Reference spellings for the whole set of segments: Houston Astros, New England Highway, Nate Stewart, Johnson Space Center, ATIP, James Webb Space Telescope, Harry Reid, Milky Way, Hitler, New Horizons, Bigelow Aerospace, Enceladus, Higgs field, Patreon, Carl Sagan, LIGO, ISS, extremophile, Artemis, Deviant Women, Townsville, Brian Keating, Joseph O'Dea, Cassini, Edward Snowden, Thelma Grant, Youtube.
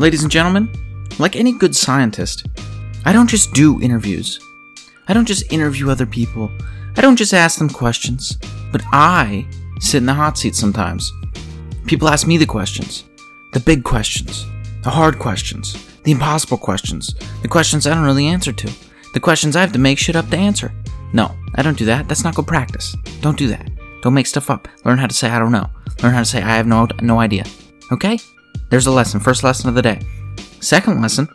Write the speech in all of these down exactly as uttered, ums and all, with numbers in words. Ladies and gentlemen, like any good scientist, I don't just do interviews. I don't just interview other people. I don't just ask them questions. But I sit in the hot seat sometimes. People ask me the questions. The big questions. The hard questions. The impossible questions. The questions I don't really answer to. The questions I have to make shit up to answer. No, I don't do that. That's not good practice. Don't do that. Don't make stuff up. Learn how to say I don't know. Learn how to say I have no no idea. Okay? There's a lesson. First lesson of the day. Second lesson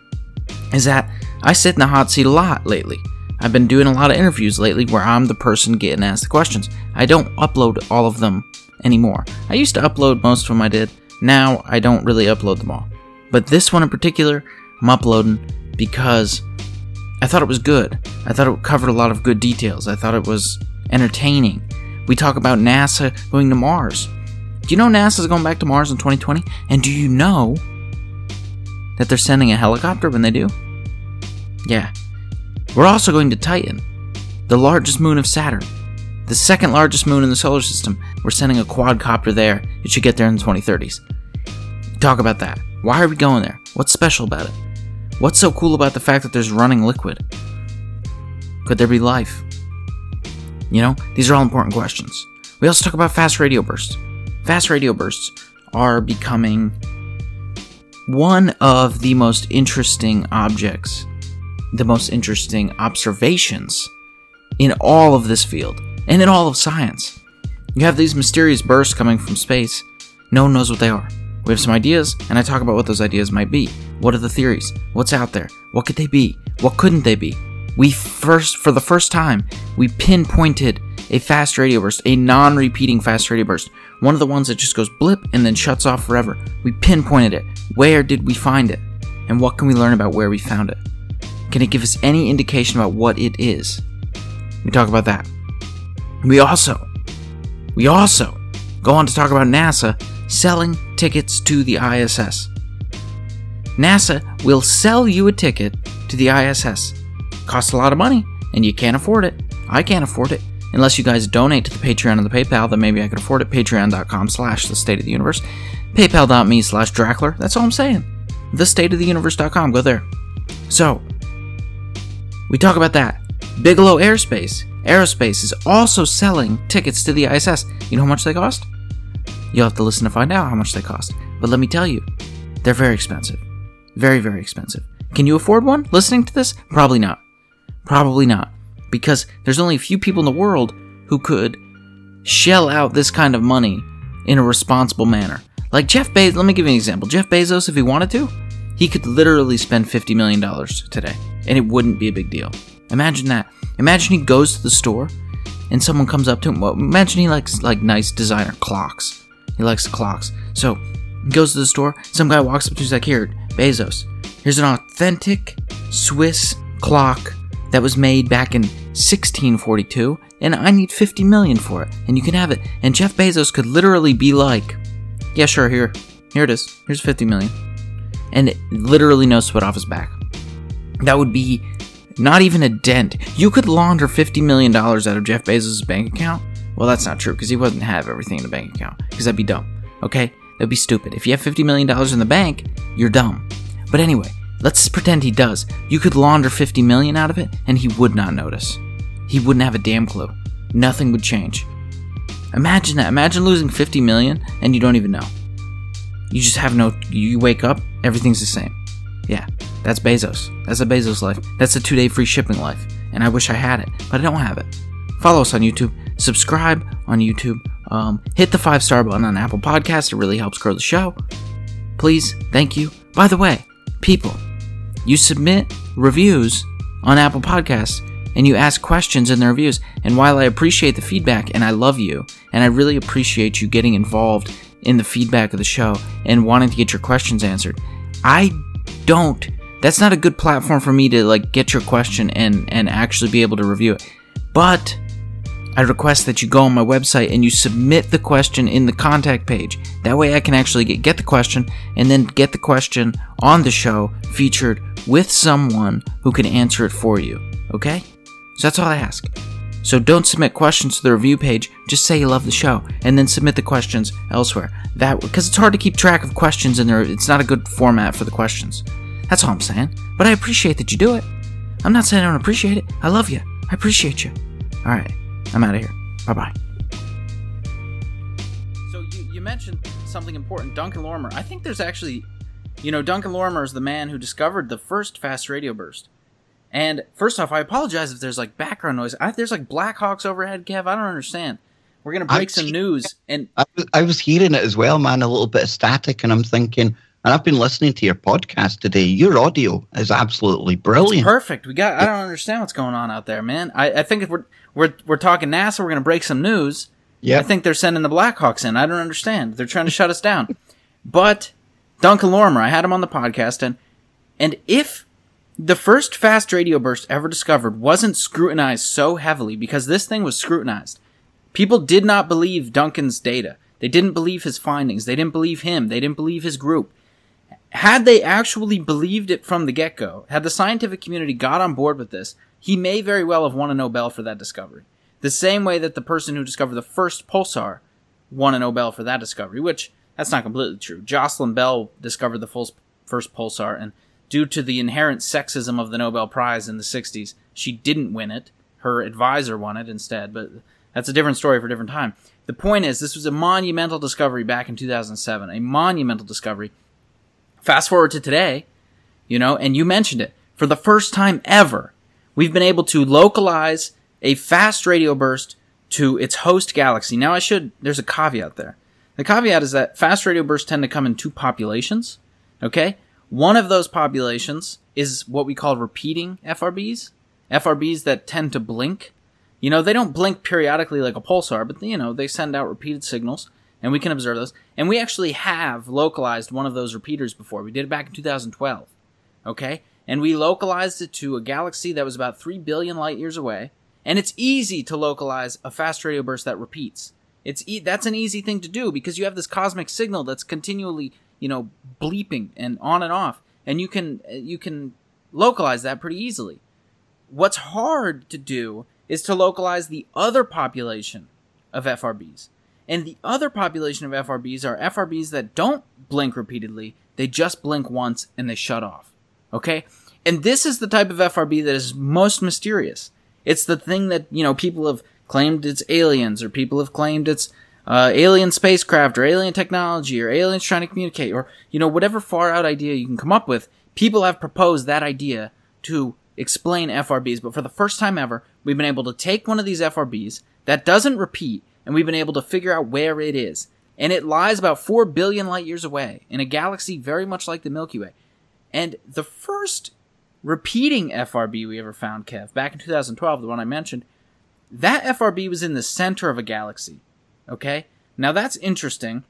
is that I sit in the hot seat a lot lately. I've been doing a lot of interviews lately where I'm the person getting asked the questions. I don't upload all of them anymore. I used to upload most of them I did. Now, I don't really upload them all. But this one in particular, I'm uploading because I thought it was good. I thought it covered a lot of good details. I thought it was entertaining. We talk about NASA going to Mars. Do you know NASA's going back to Mars in twenty twenty? And do you know that they're sending a helicopter when they do? Yeah. We're also going to Titan, the largest moon of Saturn, the second largest moon in the solar system. We're sending a quadcopter there. It should get there in the twenty thirties. Talk about that. Why are we going there? What's special about it? What's so cool about the fact that there's running liquid? Could there be life? You know, these are all important questions. We also talk about fast radio bursts. Fast radio bursts are becoming one of the most interesting objects, the most interesting observations in all of this field and in all of science. You have these mysterious bursts coming from space. No one knows what they are. We have some ideas, and I talk about what those ideas might be. What are the theories? What's out there? What could they be? What couldn't they be? We first, for the first time, we pinpointed a fast radio burst, a non-repeating fast radio burst, one of the ones that just goes blip and then shuts off forever. We pinpointed it. Where did we find it? And what can we learn about where we found it? Can it give us any indication about what it is? We talk about that. We also, we also go on to talk about NASA selling tickets to the I S S. NASA will sell you a ticket to the I S S. It costs a lot of money, and you can't afford it. I can't afford it. Unless you guys donate to the Patreon and the PayPal, then maybe I could afford it. Patreon.com slash the State of the Universe. PayPal.me slash Drachler. That's all I'm saying. the state of the universe dot com. Go there. So, we talk about that. Bigelow Aerospace. Aerospace is also selling tickets to the I S S. You know how much they cost? You'll have to listen to find out how much they cost. But let me tell you, they're very expensive. Very, very expensive. Can you afford one listening to this? Probably not. Probably not. Because there's only a few people in the world who could shell out this kind of money in a responsible manner. Like Jeff Bezos, let me give you an example. Jeff Bezos, if he wanted to, he could literally spend fifty million dollars today, and it wouldn't be a big deal. Imagine that. Imagine he goes to the store, and someone comes up to him. Well, imagine he likes like nice designer clocks. He likes clocks. So he goes to the store. Some guy walks up to him. He's like, "Here, Bezos, here's an authentic Swiss clock that was made back in sixteen forty-two, and I need fifty million dollars for it, and you can have it." And Jeff Bezos could literally be like, "Yeah, sure, here, here it is. Here's fifty million dollars." And it literally no sweat off his back. That would be not even a dent. You could launder fifty million dollars out of Jeff Bezos' bank account. Well, that's not true, because he wouldn't have everything in a bank account, because that'd be dumb, okay? That'd be stupid. If you have fifty million dollars in the bank, you're dumb. But anyway, let's pretend he does. You could launder fifty million dollars out of it, and he would not notice. He wouldn't have a damn clue. Nothing would change. Imagine that. Imagine losing fifty million dollars, and you don't even know. You just have no... You wake up, everything's the same. Yeah, that's Bezos. That's a Bezos life. That's a two-day free shipping life. And I wish I had it, but I don't have it. Follow us on YouTube. Subscribe on YouTube. Um, hit the five-star button on Apple Podcasts. It really helps grow the show. Please, thank you. By the way, people, you submit reviews on Apple Podcasts, and you ask questions in the reviews. And while I appreciate the feedback, and I love you, and I really appreciate you getting involved in the feedback of the show and wanting to get your questions answered, I don't, that's not a good platform for me to like get your question and, and actually be able to review it. But I request that you go on my website and you submit the question in the contact page. That way I can actually get, get the question and then get the question on the show featured with someone who can answer it for you. Okay? So that's all I ask. So don't submit questions to the review page, just say you love the show, and then submit the questions elsewhere. That because it's hard to keep track of questions in there, it's not a good format for the questions. That's all I'm saying. But I appreciate that you do it. I'm not saying I don't appreciate it. I love you. I appreciate you. Alright, I'm out of here. Bye-bye. So you, you mentioned something important, Duncan Lorimer. I think there's actually, you know, Duncan Lorimer is the man who discovered the first fast radio burst. And first off, I apologize if there's like background noise. I, there's like Blackhawks overhead, Kev. I don't understand. We're going to break some news. And I was, I was hearing it as well, man, a little bit of static, and I'm thinking... And I've been listening to your podcast today. Your audio is absolutely brilliant. It's perfect. We got. I don't understand what's going on out there, man. I, I think if we're we're we're talking NASA, we're going to break some news. Yeah. I think they're sending the Blackhawks in. I don't understand. They're trying to shut us down. But Duncan Lorimer, I had him on the podcast, and and if the first fast radio burst ever discovered wasn't scrutinized so heavily, because this thing was scrutinized, people did not believe Duncan's data. They didn't believe his findings. They didn't believe him. They didn't believe his group. Had they actually believed it from the get-go, had the scientific community got on board with this, he may very well have won a Nobel for that discovery. The same way that the person who discovered the first pulsar won a Nobel for that discovery, which, that's not completely true. Jocelyn Bell discovered the full, first pulsar, and due to the inherent sexism of the Nobel Prize in the sixties, she didn't win it. Her advisor won it instead, but that's a different story for a different time. The point is, this was a monumental discovery back in two thousand seven, a monumental discovery. Fast forward to today, you know, and you mentioned it. For the first time ever, we've been able to localize a fast radio burst to its host galaxy. Now, I should, there's a caveat there. The caveat is that fast radio bursts tend to come in two populations, okay? One of those populations is what we call repeating F R Bs, F R Bs that tend to blink. You know, they don't blink periodically like a pulsar, but, you know, they send out repeated signals. And we can observe those. And we actually have localized one of those repeaters before. We did it back in two thousand twelve. Okay? And we localized it to a galaxy that was about three billion light years away. And it's easy to localize a fast radio burst that repeats. It's e- That's an easy thing to do because you have this cosmic signal that's continually, you know, bleeping and on and off. And you can you can localize that pretty easily. What's hard to do is to localize the other population of F R Bs. And the other population of F R Bs are F R Bs that don't blink repeatedly. They just blink once and they shut off. Okay? And this is the type of F R B that is most mysterious. It's the thing that, you know, people have claimed it's aliens, or people have claimed it's uh, alien spacecraft, or alien technology, or aliens trying to communicate, or, you know, whatever far out idea you can come up with. People have proposed that idea to explain F R Bs. But for the first time ever, we've been able to take one of these F R Bs that doesn't repeat, and we've been able to figure out where it is. And it lies about four billion light years away in a galaxy very much like the Milky Way. And the first repeating F R B we ever found, Kev, back in two thousand twelve, the one I mentioned, that F R B was in the center of a galaxy. Okay? Now that's interesting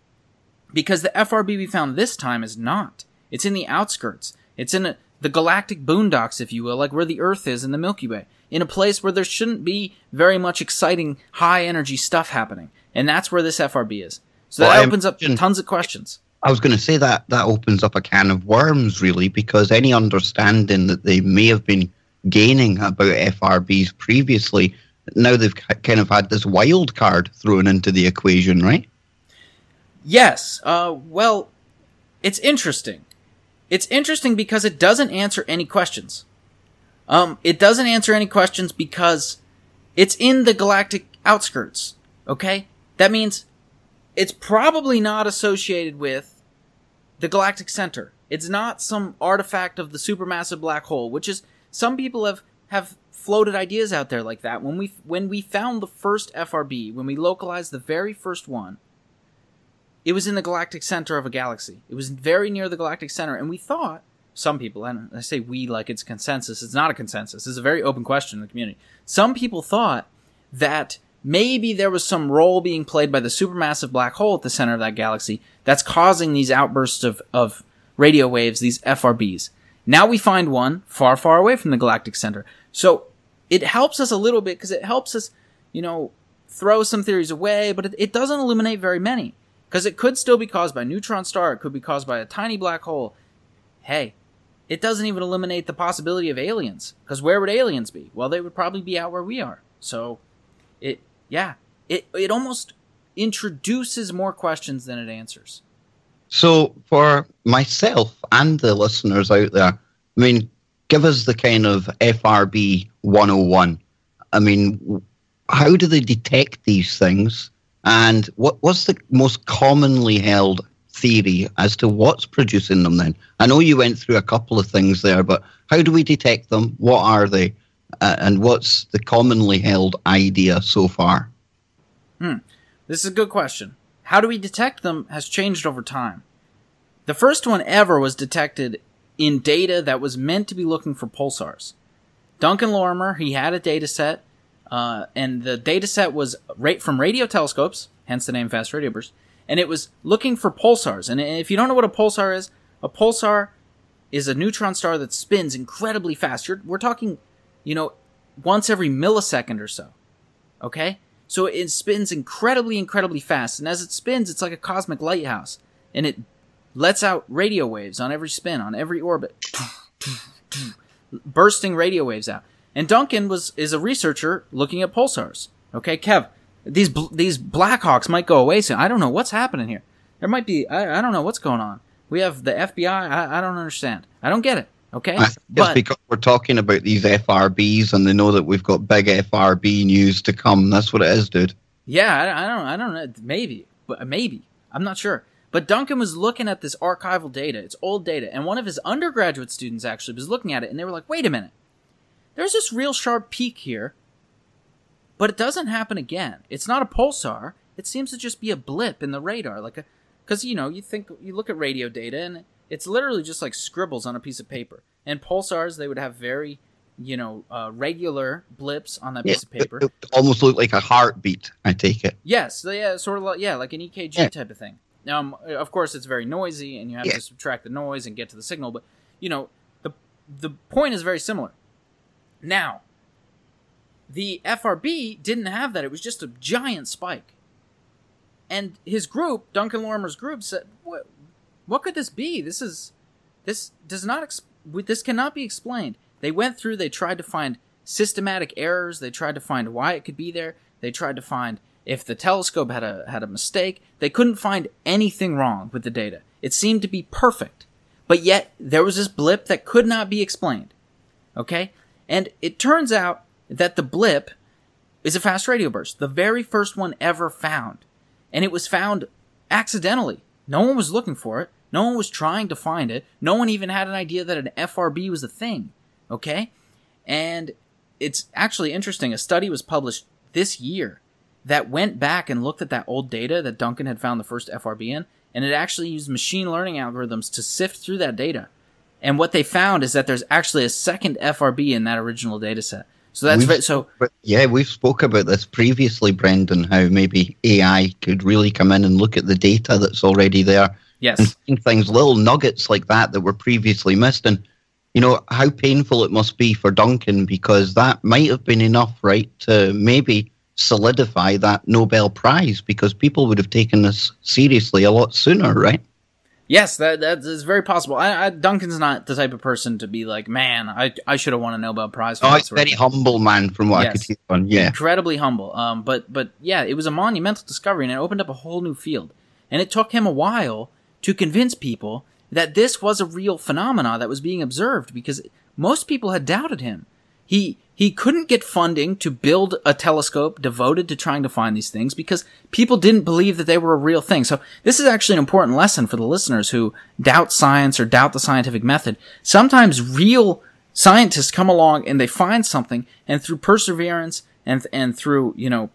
because the F R B we found this time is not. It's in the outskirts. It's in a, the galactic boondocks, if you will, like where the Earth is in the Milky Way. In a place where there shouldn't be very much exciting, high-energy stuff happening. And that's where this F R B is. So that well, opens up tons of questions. I was going to say that that opens up a can of worms, really, because any understanding that they may have been gaining about F R Bs previously, now they've kind of had this wild card thrown into the equation, right? Yes. Uh, well, it's interesting. It's interesting because it doesn't answer any questions. Um, it doesn't answer any questions because it's in the galactic outskirts, okay? That means it's probably not associated with the galactic center. It's not some artifact of the supermassive black hole, which is, some people have, have floated ideas out there like that. When we, when we found the first F R B, when we localized the very first one, it was in the galactic center of a galaxy. It was very near the galactic center, and we thought... Some people, and I say we like it's consensus. It's not a consensus. It's a very open question in the community. Some people thought that maybe there was some role being played by the supermassive black hole at the center of that galaxy that's causing these outbursts of, of radio waves, these F R Bs. Now we find one far, far away from the galactic center. So it helps us a little bit because it helps us, you know, throw some theories away, but it, it doesn't illuminate very many because it could still be caused by a neutron star. It could be caused by a tiny black hole. Hey. It doesn't even eliminate the possibility of aliens, because where would aliens be? Well, they would probably be out where we are. So It, yeah, it it almost introduces more questions than it answers. So for myself and the listeners out there, I mean, give us the kind of F R B one oh one. I mean, how do they detect these things? And what what's the most commonly held theory as to what's producing them then? I know you went through a couple of things there, but how do we detect them? What are they? Uh, and what's the commonly held idea so far? Hmm. This is a good question. How do we detect them has changed over time. The first one ever was detected in data that was meant to be looking for pulsars. Duncan Lorimer, he had a data set, uh, and the data set was right from radio telescopes, hence the name Fast Radio Bursts, and it was looking for pulsars. And if you don't know what a pulsar is, a pulsar is a neutron star that spins incredibly fast. You're, we're talking, you know, once every millisecond or so, okay? So it spins incredibly, incredibly fast. And as it spins, it's like a cosmic lighthouse. And it lets out radio waves on every spin, on every orbit. Bursting radio waves out. And Duncan was is a researcher looking at pulsars. Okay, Kev, these bl- these Blackhawks might go away soon. I don't know what's happening here. There might be, I, I don't know what's going on. We have the F B I. I, I don't understand. I don't get it. Okay, I think but, it's because we're talking about these F R Bs, and they know that we've got big F R B news to come. That's what it is, dude. Yeah, I, I don't, I don't know. Maybe, but maybe I'm not sure. But Duncan was looking at this archival data. It's old data, and one of his undergraduate students actually was looking at it, and they were like, "Wait a minute, there's this real sharp peak here, but it doesn't happen again. It's not a pulsar. It seems to just be a blip in the radar, like a, because you know, you think you look at radio data and." It's literally just like scribbles on a piece of paper. And pulsars, they would have very, you know, uh, regular blips on that yeah, piece of paper. It almost looked like a heartbeat, I take it. Yes, yeah, sort of like, yeah, like an E K G yeah. type of thing. Now, um, of course, it's very noisy, and you have yeah. to subtract the noise and get to the signal. But, you know, the the point is very similar. Now, the F R B didn't have that. It was just a giant spike. And his group, Duncan Lorimer's group, said... What, What could this be? This is, this does not, ex- this cannot be explained. They went through, they tried to find systematic errors. They tried to find why it could be there. They tried to find if the telescope had a, had a mistake. They couldn't find anything wrong with the data. It seemed to be perfect, but yet there was this blip that could not be explained. Okay. And it turns out that the blip is a fast radio burst, the very first one ever found. And it was found accidentally. No one was looking for it. No one was trying to find it. No one even had an idea that an F R B was a thing, okay? And it's actually interesting. A study was published this year that went back and looked at that old data that Duncan had found the first F R B in, and it actually used machine learning algorithms to sift through that data. And what they found is that there's actually a second F R B in that original data set. So that's right. So yeah, we've spoke about this previously, Brendan. How maybe A I could really come in and look at the data that's already there, yes, and find things, little nuggets like that that were previously missed. And you know how painful it must be for Duncan, because that might have been enough, right, to maybe solidify that Nobel Prize, because people would have taken this seriously a lot sooner, right? Yes, that that is very possible. I, I, Duncan's not the type of person to be like, man, I I should have won a Nobel Prize. For oh, he's a very humble man, from what yes. I could see. On yeah, incredibly humble. Um, but but yeah, it was a monumental discovery, and it opened up a whole new field. And it took him a while to convince people that this was a real phenomena that was being observed, because most people had doubted him. He he couldn't get funding to build a telescope devoted to trying to find these things because people didn't believe that they were a real thing. So this is actually an important lesson for the listeners who doubt science or doubt the scientific method. Sometimes real scientists come along and they find something, and through perseverance and and through, you know,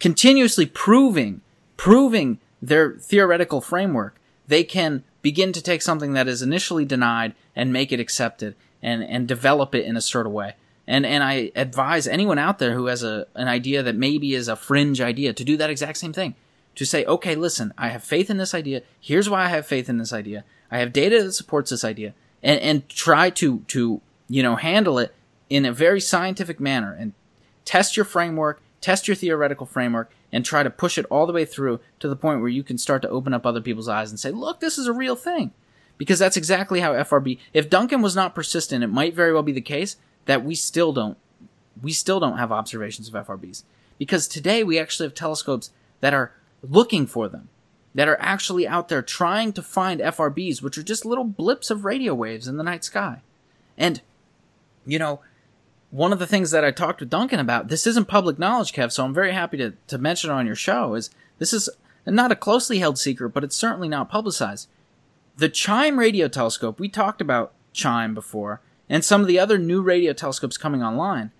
continuously proving proving their theoretical framework, they can begin to take something that is initially denied and make it accepted and and develop it in a sort of way. And and I advise anyone out there who has a an idea that maybe is a fringe idea to do that exact same thing. To say, okay, listen, I have faith in this idea. Here's why I have faith in this idea. I have data that supports this idea. And and try to, to you know, handle it in a very scientific manner. And test your framework, test your theoretical framework, and try to push it all the way through to the point where you can start to open up other people's eyes and say, look, this is a real thing. Because that's exactly how F R B... If Duncan was not persistent, it might very well be the case... that we still don't, we still don't have observations of F R Bs. because today we actually have telescopes that are looking for them, that are actually out there trying to find F R Bs, which are just little blips of radio waves in the night sky. And, you know, one of the things that I talked with Duncan about, this isn't public knowledge, Kev, so I'm very happy to, to mention it on your show, is this is not a closely held secret, but it's certainly not publicized. The CHIME radio telescope, we talked about CHIME before, and some of the other new radio telescopes coming online,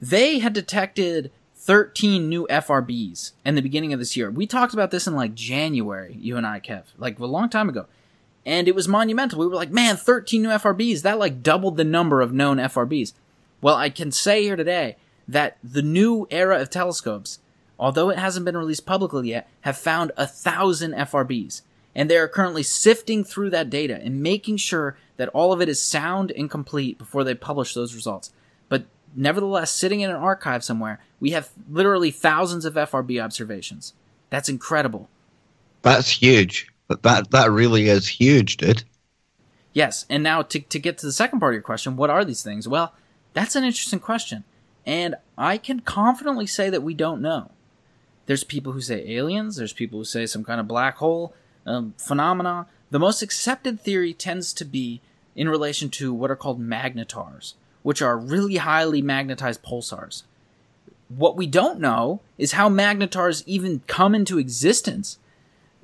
they had detected thirteen new F R Bs in the beginning of this year. We talked about this in like January, you and I, Kev, like a long time ago. And it was monumental. We were like, man, thirteen new F R Bs. That like doubled the number of known F R Bs. Well, I can say here today that the new era of telescopes, although it hasn't been released publicly yet, have found a thousand F R Bs. And they are currently sifting through that data and making sure that all of it is sound and complete before they publish those results. But nevertheless, sitting in an archive somewhere, we have literally thousands of F R B observations. That's incredible. That's huge. That that really is huge, dude. Yes, and now to to get to the second part of your question, what are these things? Well, that's an interesting question, and I can confidently say that we don't know. There's people who say aliens. There's people who say some kind of black hole um, phenomena. The most accepted theory tends to be in relation to what are called magnetars, which are really highly magnetized pulsars. What we don't know is how magnetars even come into existence.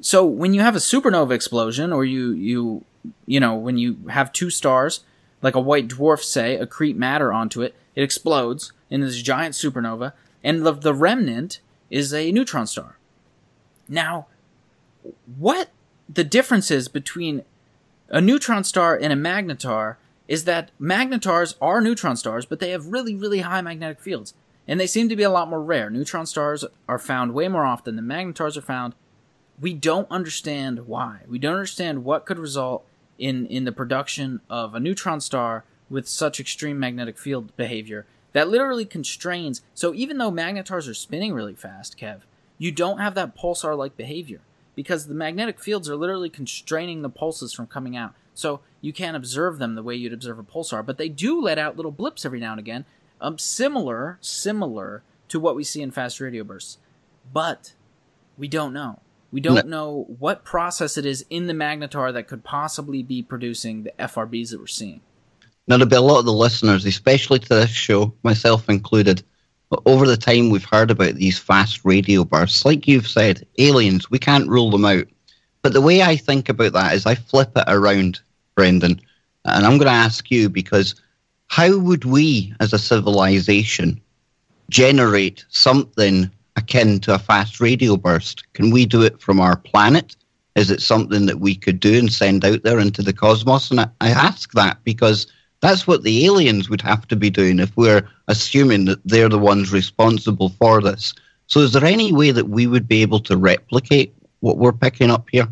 So when you have a supernova explosion, or you, you, you know, when you have two stars, like a white dwarf, say, accrete matter onto it, it explodes into this giant supernova, and the, the remnant is a neutron star. Now, what the difference is between a neutron star and a magnetar is that magnetars are neutron stars, but they have really, really high magnetic fields, and they seem to be a lot more rare. Neutron stars are found way more often than magnetars are found. We don't understand why. We don't understand what could result in, in the production of a neutron star with such extreme magnetic field behavior that literally constrains. So even though magnetars are spinning really fast, Kev, you don't have that pulsar-like behavior because the magnetic fields are literally constraining the pulses from coming out. So you can't observe them the way you'd observe a pulsar, but they do let out little blips every now and again, um, similar, similar to what we see in fast radio bursts. But we don't know. We don't know what process it is in the magnetar that could possibly be producing the F R Bs that we're seeing. Now, there'll be a lot of the listeners, especially to this show, myself included, but over the time we've heard about these fast radio bursts, like you've said, aliens, we can't rule them out. But the way I think about that is I flip it around, Brendan, and I'm going to ask you, because how would we as a civilization generate something akin to a fast radio burst? Can we do it from our planet? Is it something that we could do and send out there into the cosmos? And I, I ask that because that's what the aliens would have to be doing if we're assuming that they're the ones responsible for this. So is there any way that we would be able to replicate what we're picking up here?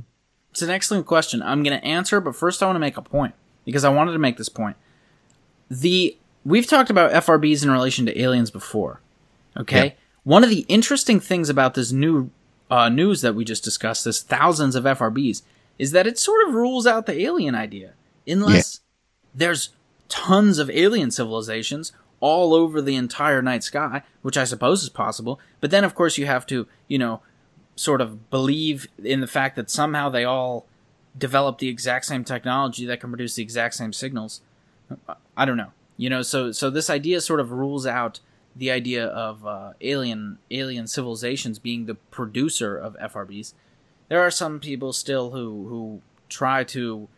It's an excellent question. I'm going to answer, but first I want to make a point, because I wanted to make this point. The We've talked about F R Bs in relation to aliens before, okay? Yeah. One of the interesting things about this new uh, news that we just discussed, this thousands of F R Bs, is that it sort of rules out the alien idea. Unless yeah. there's tons of alien civilizations all over the entire night sky, which I suppose is possible. But then, of course, you have to, you know, sort of believe in the fact that somehow they all develop the exact same technology that can produce the exact same signals. I don't know. You know, so, so this idea sort of rules out the idea of uh, alien alien civilizations being the producer of F R Bs. There are some people still who, who try to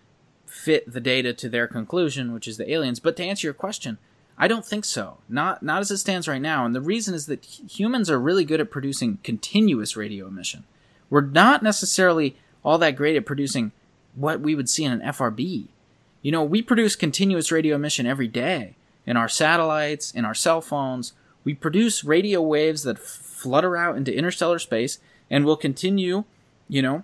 fit the data to their conclusion, which is the aliens. But to answer your question, I don't think so. Not not as it stands right now. And the reason is that humans are really good at producing continuous radio emission. We're not necessarily all that great at producing what we would see in an F R B. You know, we produce continuous radio emission every day. In our satellites, in our cell phones, we produce radio waves that flutter out into interstellar space and will continue, you know,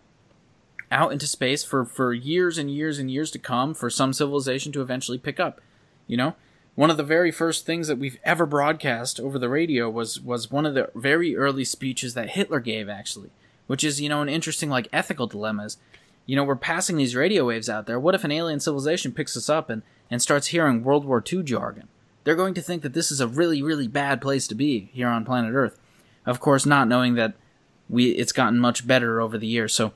out into space for, for years and years and years to come for some civilization to eventually pick up. You know, one of the very first things that we've ever broadcast over the radio was, was one of the very early speeches that Hitler gave, actually, which is, you know, an interesting, like, ethical dilemmas. You know, we're passing these radio waves out there. What if an alien civilization picks us up and, and starts hearing World War Two jargon? They're going to think that this is a really, really bad place to be here on planet Earth. of course not, knowing that we it's gotten much better over the years. So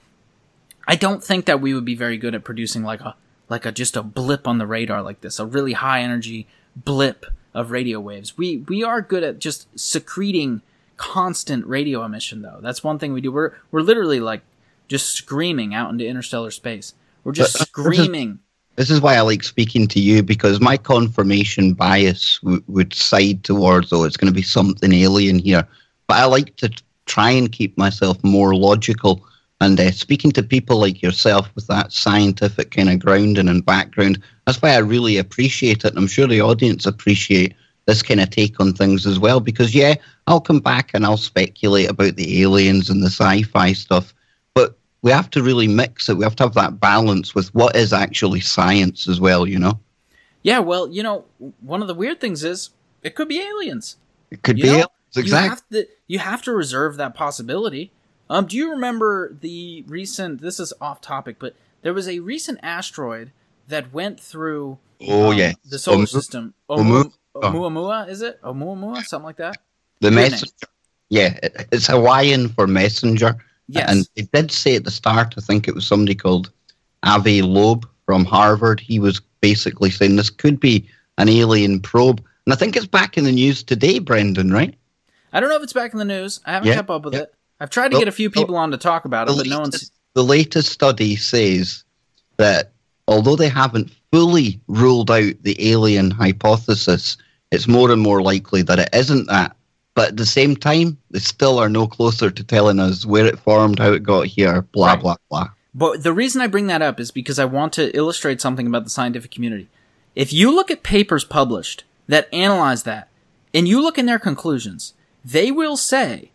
I don't think that we would be very good at producing like a like a just a blip on the radar like this, a really high energy blip of radio waves. We we are good at just secreting constant radio emission, though. That's one thing we do. We're we're literally like just screaming out into interstellar space. We're just but, screaming. This is, this is why I like speaking to you, because my confirmation bias w- would side towards, oh, it's going to be something alien here. But I like to t- try and keep myself more logical. And uh, speaking to people like yourself with that scientific kind of grounding and background, that's why I really appreciate it. And I'm sure the audience appreciate this kind of take on things as well. Because, yeah, I'll come back and I'll speculate about the aliens and the sci-fi stuff. But we have to really mix it. We have to have that balance with what is actually science as well, you know? Yeah, well, you know, one of the weird things is it could be aliens. It could you be know? aliens, exactly. You have to, you have to reserve that possibility. Um, do you remember the recent, this is off topic, but there was a recent asteroid that went through oh, um, yes. the solar Oumuamua. system. Oumuamua, Oumuamua, is it? Oumuamua, something like that? The Very messenger. Nice. Yeah, it's Hawaiian for messenger. Yes. And it did say at the start, I think it was somebody called Avi Loeb from Harvard. He was basically saying this could be an alien probe. And I think it's back in the news today, Brendan, right? I don't know if it's back in the news. I haven't yeah, kept up with yeah. it. I've tried to get a few people on to talk about it, but no one's... The latest study says that although they haven't fully ruled out the alien hypothesis, it's more and more likely that it isn't that. But at the same time, they still are no closer to telling us where it formed, how it got here, blah, right. blah, blah. But the reason I bring that up is because I want to illustrate something about the scientific community. If you look at papers published that analyze that, and you look in their conclusions, they will say...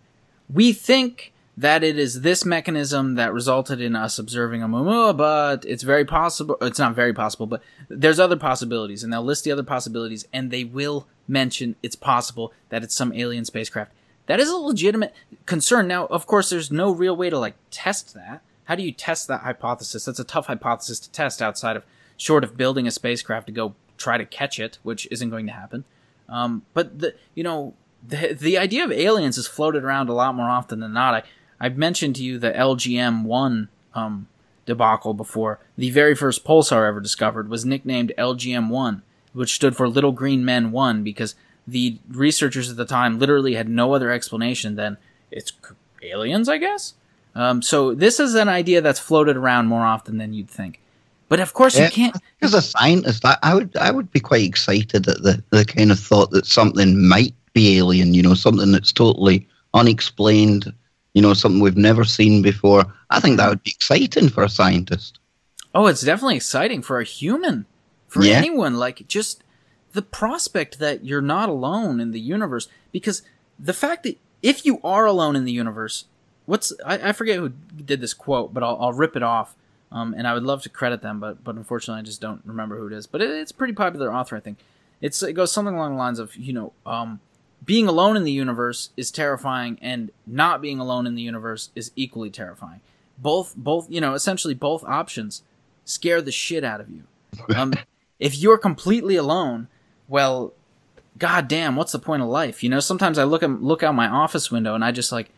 We think that it is this mechanism that resulted in us observing Oumuamua, but it's very possible, it's not very possible, but there's other possibilities, and they'll list the other possibilities, and they will mention it's possible that it's some alien spacecraft. That is a legitimate concern. Now, of course, there's no real way to, like, test that. How do you test that hypothesis? That's a tough hypothesis to test outside of, short of building a spacecraft to go try to catch it, which isn't going to happen. Um, but, the, you know... The the idea of aliens is floated around a lot more often than not. I, I've mentioned to you the L G M one um, debacle before. The very first pulsar ever discovered was nicknamed L G M one, which stood for Little Green Men one, because the researchers at the time literally had no other explanation than it's aliens, I guess? Um, so this is an idea that's floated around more often than you'd think. But of course you yeah, can't... As a scientist, I, I would I would be quite excited at the, the kind of thought that something might be alien, you know, something that's totally unexplained, you know, something we've never seen before. I think that would be exciting for a scientist. Oh, it's definitely exciting for a human, for yeah. anyone. Like, just the prospect that you're not alone in the universe, because the fact that if you are alone in the universe, what's, I, I forget who did this quote, but I'll, I'll rip it off, um, and I would love to credit them, but, but unfortunately I just don't remember who it is, but it, it's a pretty popular author, I think. It's, it goes something along the lines of, you know, um, being alone in the universe is terrifying, and not being alone in the universe is equally terrifying. Both, both, you know, essentially both options scare the shit out of you. Um, if you're completely alone, well, goddamn, what's the point of life? You know, sometimes I look at, look out my office window and I just like,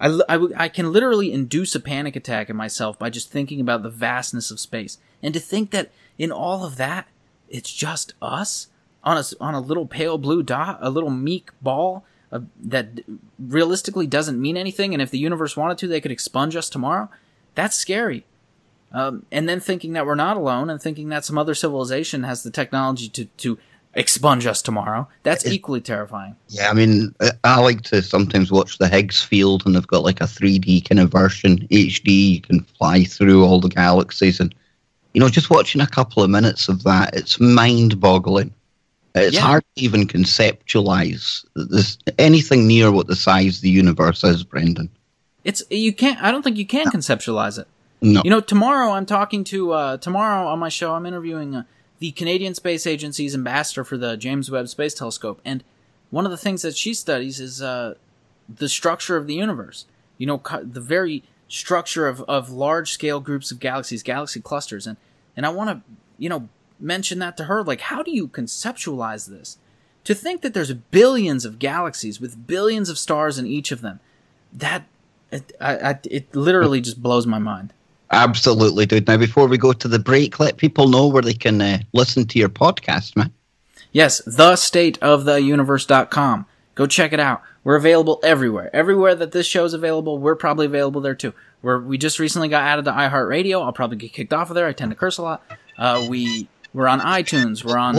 I, I, I can literally induce a panic attack in myself by just thinking about the vastness of space. And to think that in all of that, it's just us. On a, on a little pale blue dot, a little meek ball uh, that realistically doesn't mean anything, and if the universe wanted to, they could expunge us tomorrow. That's scary. Um, and then thinking that we're not alone, and thinking that some other civilization has the technology to, to expunge us tomorrow, that's it's, equally terrifying. Yeah, I mean, I like to sometimes watch the Higgs field, and they've got like a three D kind of version, H D, you can fly through all the galaxies, and, you know, just watching a couple of minutes of that, it's mind-boggling. It's yeah. hard to even conceptualize this, anything near what the size of the universe is, Brendan. It's you can't. I don't think you can no. conceptualize it. No. You know, tomorrow I'm talking to uh, tomorrow on my show. I'm interviewing uh, the Canadian Space Agency's ambassador for the James Webb Space Telescope, and one of the things that she studies is uh, the structure of the universe. You know, the very structure of, of large scale groups of galaxies, galaxy clusters, and and I want to you know. mention that to her, like, how do you conceptualize this? To think that there's billions of galaxies with billions of stars in each of them, that it, I, I, it literally just blows my mind. Absolutely, dude. Now, before we go to the break, let people know where they can uh, listen to your podcast, man. Yes, the state of the universe dot com. Go check it out. We're available everywhere. Everywhere that this show is available, we're probably available there too. We're, we just recently got added to iHeartRadio. I'll probably get kicked off of there. I tend to curse a lot. Uh, we, we're on iTunes. We're on...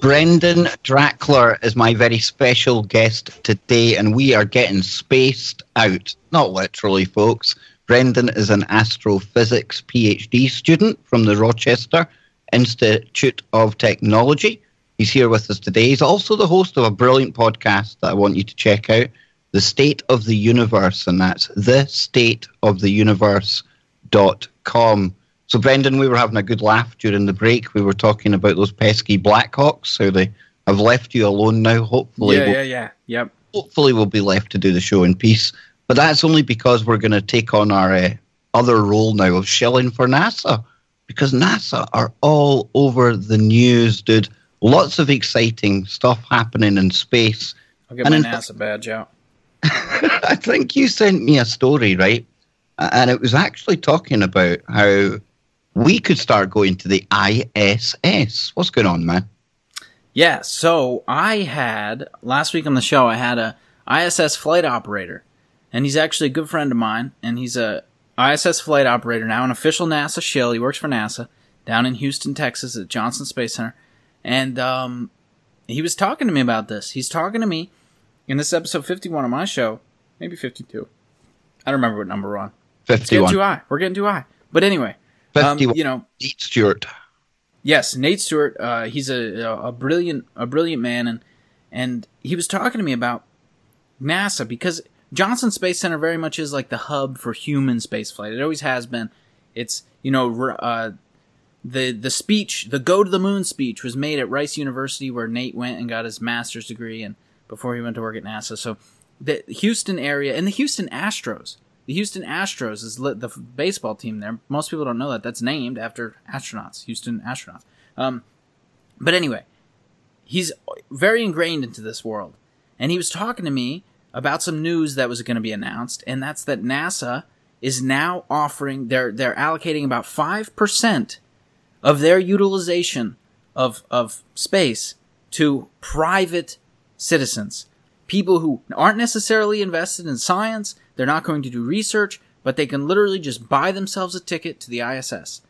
Brendan Drachler is my very special guest today, and we are getting spaced out. Not literally, folks. Brendan is an astrophysics PhD student from the Rochester Institute of Technology. He's here with us today. He's also the host of a brilliant podcast that I want you to check out, The State of the Universe, and that's the state of the universe dot com. So, Brendan, we were having a good laugh during the break. We were talking about those pesky Blackhawks, how they have left you alone now. Hopefully, yeah, we'll, yeah, yeah, yep. Hopefully, we'll be left to do the show in peace. But that's only because we're going to take on our uh, other role now of shilling for NASA, because NASA are all over the news, dude. Lots of exciting stuff happening in space. I'll get my NASA badge out. I think you sent me a story, right? And it was actually talking about how we could start going to the I S S. What's going on, man? Yeah, so I had, last week on the show, I had a I S S flight operator. And he's actually a good friend of mine. And he's a I S S flight operator now, an official NASA shill. He works for NASA down in Houston, Texas at Johnson Space Center. And um, he was talking to me about this. He's talking to me in this episode fifty-one of my show, maybe fifty-two. I don't remember what number we're on. fifty-one. It's getting too high. We're getting too high. But anyway, um, you know, Nate Stewart. Yes, Nate Stewart. Uh, he's a, a brilliant, a brilliant man, and and he was talking to me about NASA because Johnson Space Center very much is like the hub for human spaceflight. It always has been. It's you know uh, the the speech, the Go to the Moon speech, was made at Rice University where Nate went and got his master's degree, and before he went to work at NASA. So the Houston area and the Houston Astros. The Houston Astros is the baseball team there. Most people don't know that. That's named after astronauts, Houston astronauts. Um, but anyway, he's very ingrained into this world. And he was talking to me about some news that was going to be announced, and that's that NASA is now offering, they're they're allocating about five percent of their utilization of of space to private citizens. People who aren't necessarily invested in science, they're not going to do research, but they can literally just buy themselves a ticket to the I S S.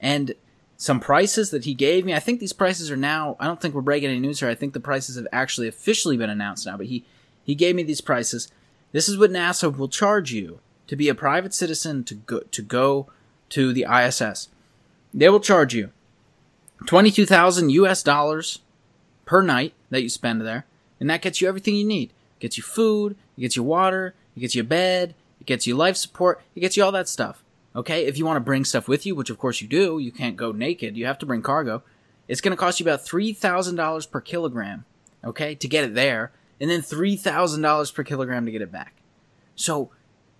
And some prices that he gave me, I think these prices are now, I don't think we're breaking any news here. I think the prices have actually officially been announced now, but he, he gave me these prices. This is what NASA will charge you to be a private citizen to go to, go to the I S S. They will charge you twenty-two thousand U S dollars per night that you spend there. And that gets you everything you need. It gets you food, it gets you water, it gets you a bed, it gets you life support, it gets you all that stuff. Okay? If you want to bring stuff with you, which of course you do, you can't go naked, you have to bring cargo. It's going to cost you about three thousand dollars per kilogram, okay, to get it there, and then three thousand dollars per kilogram to get it back. So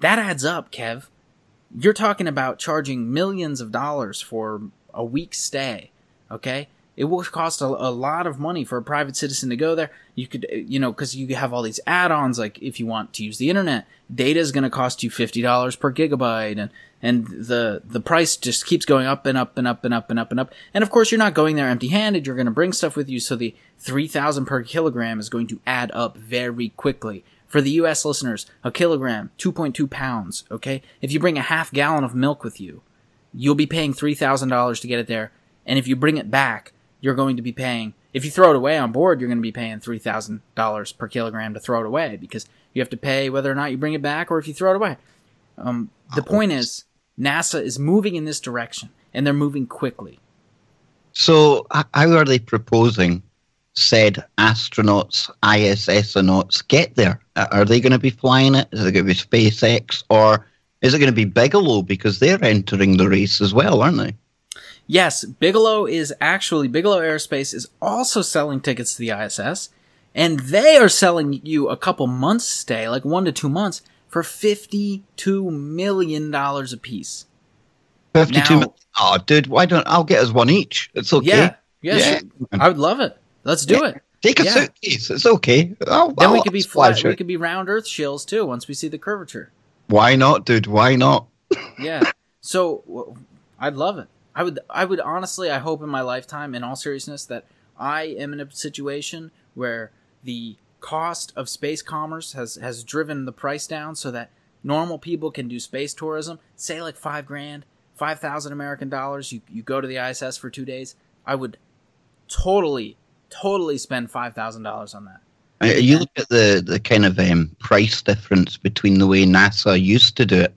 that adds up, Kev. You're talking about charging millions of dollars for a week's stay, okay? It will cost a, a lot of money for a private citizen to go there. You could, you know, because you have all these add-ons, like if you want to use the internet, data is going to cost you fifty dollars per gigabyte, and and the the price just keeps going up and up and up and up and up and up. And of course, you're not going there empty-handed. You're going to bring stuff with you, so the three thousand dollars per kilogram is going to add up very quickly. For the U S listeners, a kilogram, two point two pounds, okay? If you bring a half gallon of milk with you, you'll be paying three thousand dollars to get it there, and if you bring it back, you're going to be paying, if you throw it away on board, you're going to be paying three thousand dollars per kilogram to throw it away because you have to pay whether or not you bring it back or if you throw it away. Um, the point is, NASA is moving in this direction, and they're moving quickly. So how are they proposing said astronauts, I S S-anauts get there? Are they going to be flying it? Is it going to be SpaceX? Or is it going to be Bigelow because they're entering the race as well, aren't they? Yes, Bigelow is actually, Bigelow Aerospace is also selling tickets to the I S S, and they are selling you a couple months stay, like one to two months, for fifty-two million dollars a piece. fifty-two now, million? Oh, dude, why don't, I'll get us one each. It's okay. Yeah, Yes, yeah. I would love it. Let's do yeah. it. Take a yeah. suitcase. It's okay. I'll, then I'll, we could be flat. We could be round Earth shills too once we see the curvature. Why not, dude? Why not? Yeah. So well, I'd love it. I would. I would honestly. I hope in my lifetime, in all seriousness, that I am in a situation where the cost of space commerce has has driven the price down, so that normal people can do space tourism. Say like five grand, five thousand American dollars. You you go to the I S S for two days. I would totally, totally spend five thousand dollars on that. Uh, you look at the the kind of um, price difference between the way NASA used to do it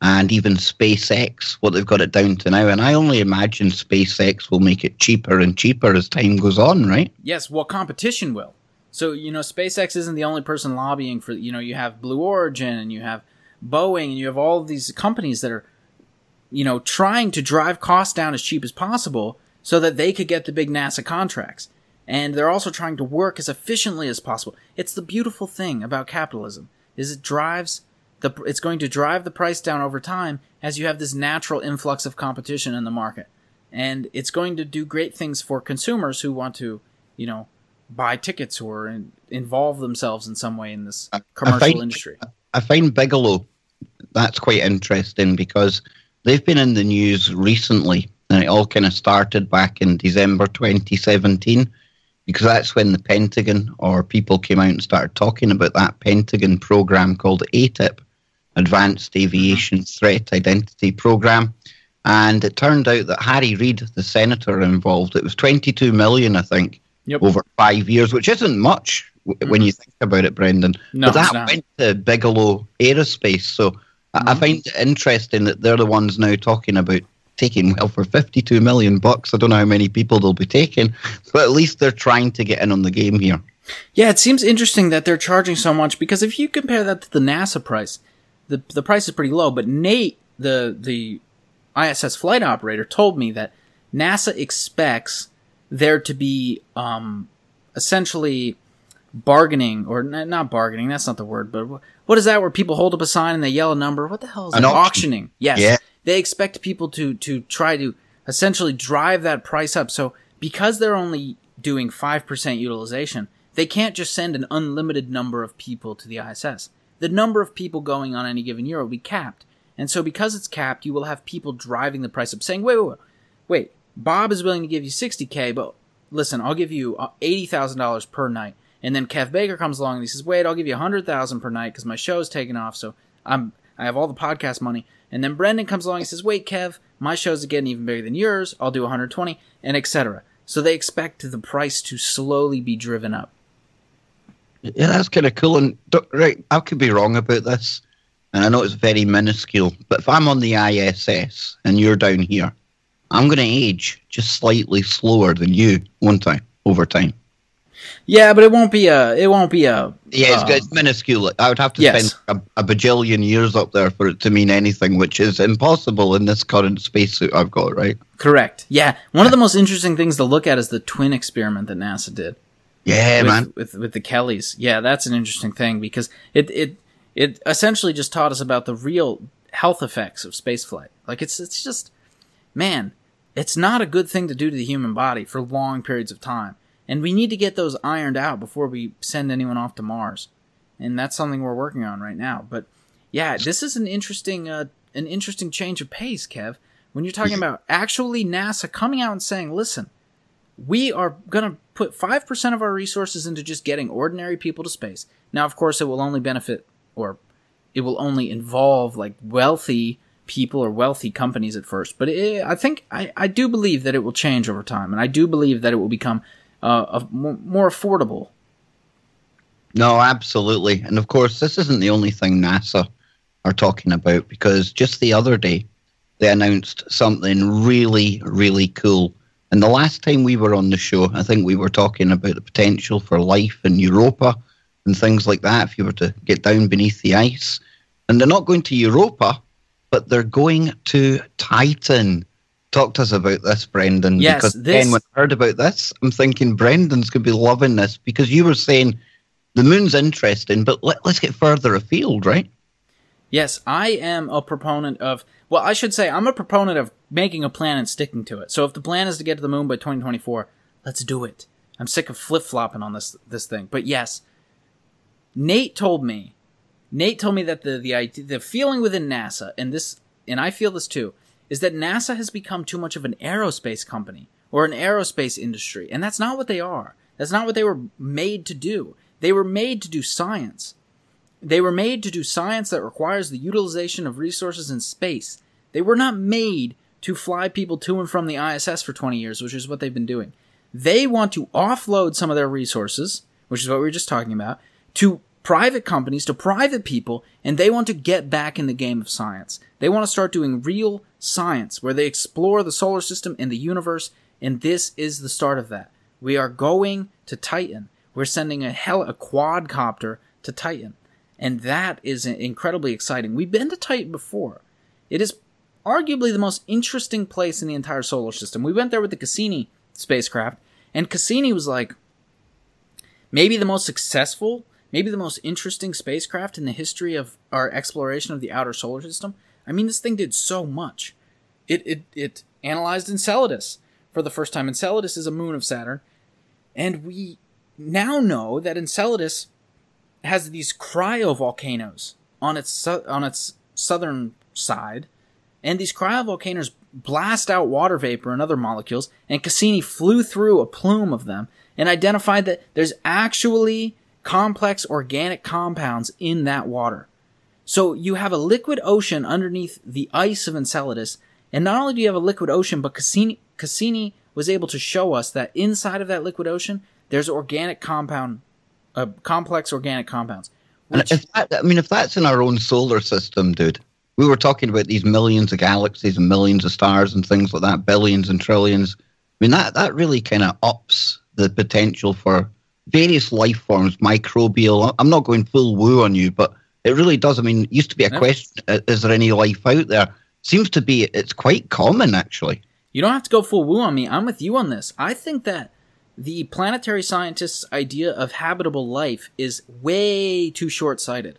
and even SpaceX, what they've got it down to now. And I only imagine SpaceX will make it cheaper and cheaper as time goes on, right? Yes, well, competition will. So, you know, SpaceX isn't the only person lobbying for, you know, you have Blue Origin and you have Boeing and you have all of these companies that are, you know, trying to drive costs down as cheap as possible so that they could get the big NASA contracts. And they're also trying to work as efficiently as possible. It's the beautiful thing about capitalism, is it drives... The, it's going to drive the price down over time as you have this natural influx of competition in the market. And it's going to do great things for consumers who want to, you know, buy tickets or in, involve themselves in some way in this commercial I find, industry. I find Bigelow, that's quite interesting because they've been in the news recently, and it all kind of started back in December twenty seventeen because that's when the Pentagon or people came out and started talking about that Pentagon program called A T I P. Advanced Aviation Threat Identity Program, and it turned out that Harry Reid, the senator involved, it was twenty-two million, I think, yep. over five years, which isn't much mm-hmm. when you think about it, Brendan. No, but that went to Bigelow Aerospace, so mm-hmm. I find it interesting that they're the ones now talking about taking well for fifty-two million bucks. I don't know how many people they'll be taking, but at least they're trying to get in on the game here. Yeah, it seems interesting that they're charging so much because if you compare that to the NASA price. The the price is pretty low, but Nate, the the I S S flight operator, told me that NASA expects there to be um, essentially bargaining, or n- not bargaining, that's not the word, but what is that where people hold up a sign and they yell a number? What the hell is that? An auction. Auctioning. Yes. Yeah. They expect people to, to try to essentially drive that price up. So because they're only doing five percent utilization, they can't just send an unlimited number of people to the I S S. The number of people going on any given year will be capped. And so because it's capped, you will have people driving the price up saying, wait, wait, wait, wait, Bob is willing to give you sixty K, but listen, I'll give you eighty thousand dollars per night. And then Kev Baker comes along and he says, wait, I'll give you one hundred thousand dollars per night because my show's taking off, so I'm, I have all the podcast money. And then Brendan comes along and says, wait, Kev, my show's getting even bigger than yours. I'll do one hundred twenty, and et cetera. So they expect the price to slowly be driven up. Yeah, that's kind of cool. And right, I could be wrong about this, and I know it's very minuscule, but if I'm on the I S S and you're down here, I'm going to age just slightly slower than you, won't I, over time? Yeah, but it won't be a... It won't be a yeah, it's, uh, it's minuscule. I would have to yes. spend a, a bajillion years up there for it to mean anything, which is impossible in this current spacesuit I've got, right? Correct. Yeah. One of the most interesting things to look at is the twin experiment that NASA did. Yeah, with, man. With with the Kellys. Yeah, that's an interesting thing because it, it it essentially just taught us about the real health effects of spaceflight. Like, it's it's just, man, it's not a good thing to do to the human body for long periods of time. And we need to get those ironed out before we send anyone off to Mars. And that's something we're working on right now. But, yeah, this is an interesting uh, an interesting change of pace, Kev. When you're talking about actually NASA coming out and saying, listen, we are going to put five percent of our resources into just getting ordinary people to space. Now, of course, it will only benefit, or it will only involve, like, wealthy people or wealthy companies at first. But it, I think, I, I do believe that it will change over time. And I do believe that it will become uh, a, more affordable. No, absolutely. And, of course, this isn't the only thing NASA are talking about, because just the other day they announced something really, really cool. And the last time we were on the show, I think we were talking about the potential for life in Europa and things like that if you were to get down beneath the ice. And they're not going to Europa, but they're going to Titan. Talk to us about this, Brendan. Yes, because this... then when I heard about this, I'm thinking Brendan's going to be loving this because you were saying the moon's interesting, but let, let's get further afield, right? Yes, I am a proponent of... Well, I should say I'm a proponent of making a plan and sticking to it. So if the plan is to get to the moon by twenty twenty-four, Let's do it. I'm sick of flip-flopping on this this thing. But yes, Nate told me, Nate told me that the the idea, the feeling within NASA, and this, and I feel this too, is that NASA has become too much of an aerospace company or an aerospace industry, and that's not what they are. That's not what they were made to do. They were made to do science. They were made to do science that requires the utilization of resources in space. They were not made to fly people to and from the I S S for twenty years, which is what they've been doing. They want to offload some of their resources, which is what we were just talking about, to private companies, to private people, and they want to get back in the game of science. They want to start doing real science, where they explore the solar system and the universe, and this is the start of that. We are going to Titan. We're sending a hell a quadcopter to Titan, and that is incredibly exciting. We've been to Titan before. It is arguably the most interesting place in the entire solar system. We went there with the Cassini spacecraft, and Cassini was like maybe the most successful, maybe the most interesting spacecraft in the history of our exploration of the outer solar system. I mean, this thing did so much. It it it analyzed Enceladus for the first time. Enceladus is a moon of Saturn, and we now know that Enceladus has these cryovolcanoes on its su- on its southern side, and these cryovolcanoes blast out water vapor and other molecules, and Cassini flew through a plume of them and identified that there's actually complex organic compounds in that water. So you have a liquid ocean underneath the ice of Enceladus, and not only do you have a liquid ocean, but Cassini, Cassini was able to show us that inside of that liquid ocean, there's organic compound, uh, complex organic compounds. Which... And if that, I mean, if that's in our own solar system, dude, we were talking about these millions of galaxies and millions of stars and things like that, billions and trillions. I mean, that, that really kind of ups the potential for various life forms, microbial. I'm not going full woo on you, but it really does. I mean, it used to be a no. question, is there any life out there? Seems to be, it's quite common, actually. You don't have to go full woo on me. I'm with you on this. I think that the planetary scientists' idea of habitable life is way too short-sighted.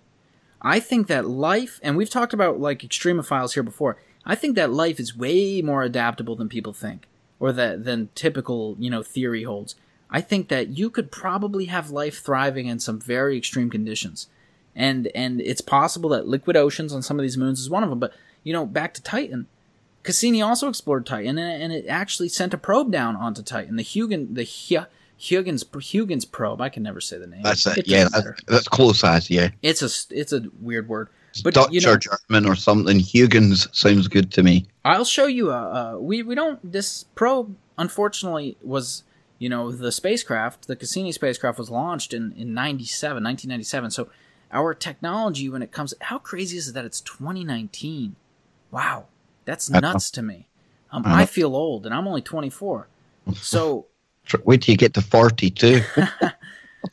I think that life, and we've talked about like extremophiles here before, I think that life is way more adaptable than people think, or that than typical, you know, theory holds. I think that you could probably have life thriving in some very extreme conditions. And and it's possible that liquid oceans on some of these moons is one of them. But, you know, back to Titan, Cassini also explored Titan, and, and it actually sent a probe down onto Titan, the Huygens, the Huygens, Huygens, Huygens probe. I can never say the name. That's a, yeah, that's, that's close as, yeah. It's a, it's a weird word. But, Dutch you know, or German or something. Huygens sounds good to me. I'll show you. A, a, we, we don't, this probe, unfortunately, was, you know, the spacecraft, the Cassini spacecraft was launched in, in ninety-seven, nineteen ninety-seven. So our technology, when it comes, how crazy is it that it's twenty nineteen? Wow. That's nuts to me. Um, I feel old, and I'm only twenty-four. So... Wait till you get to forty-two.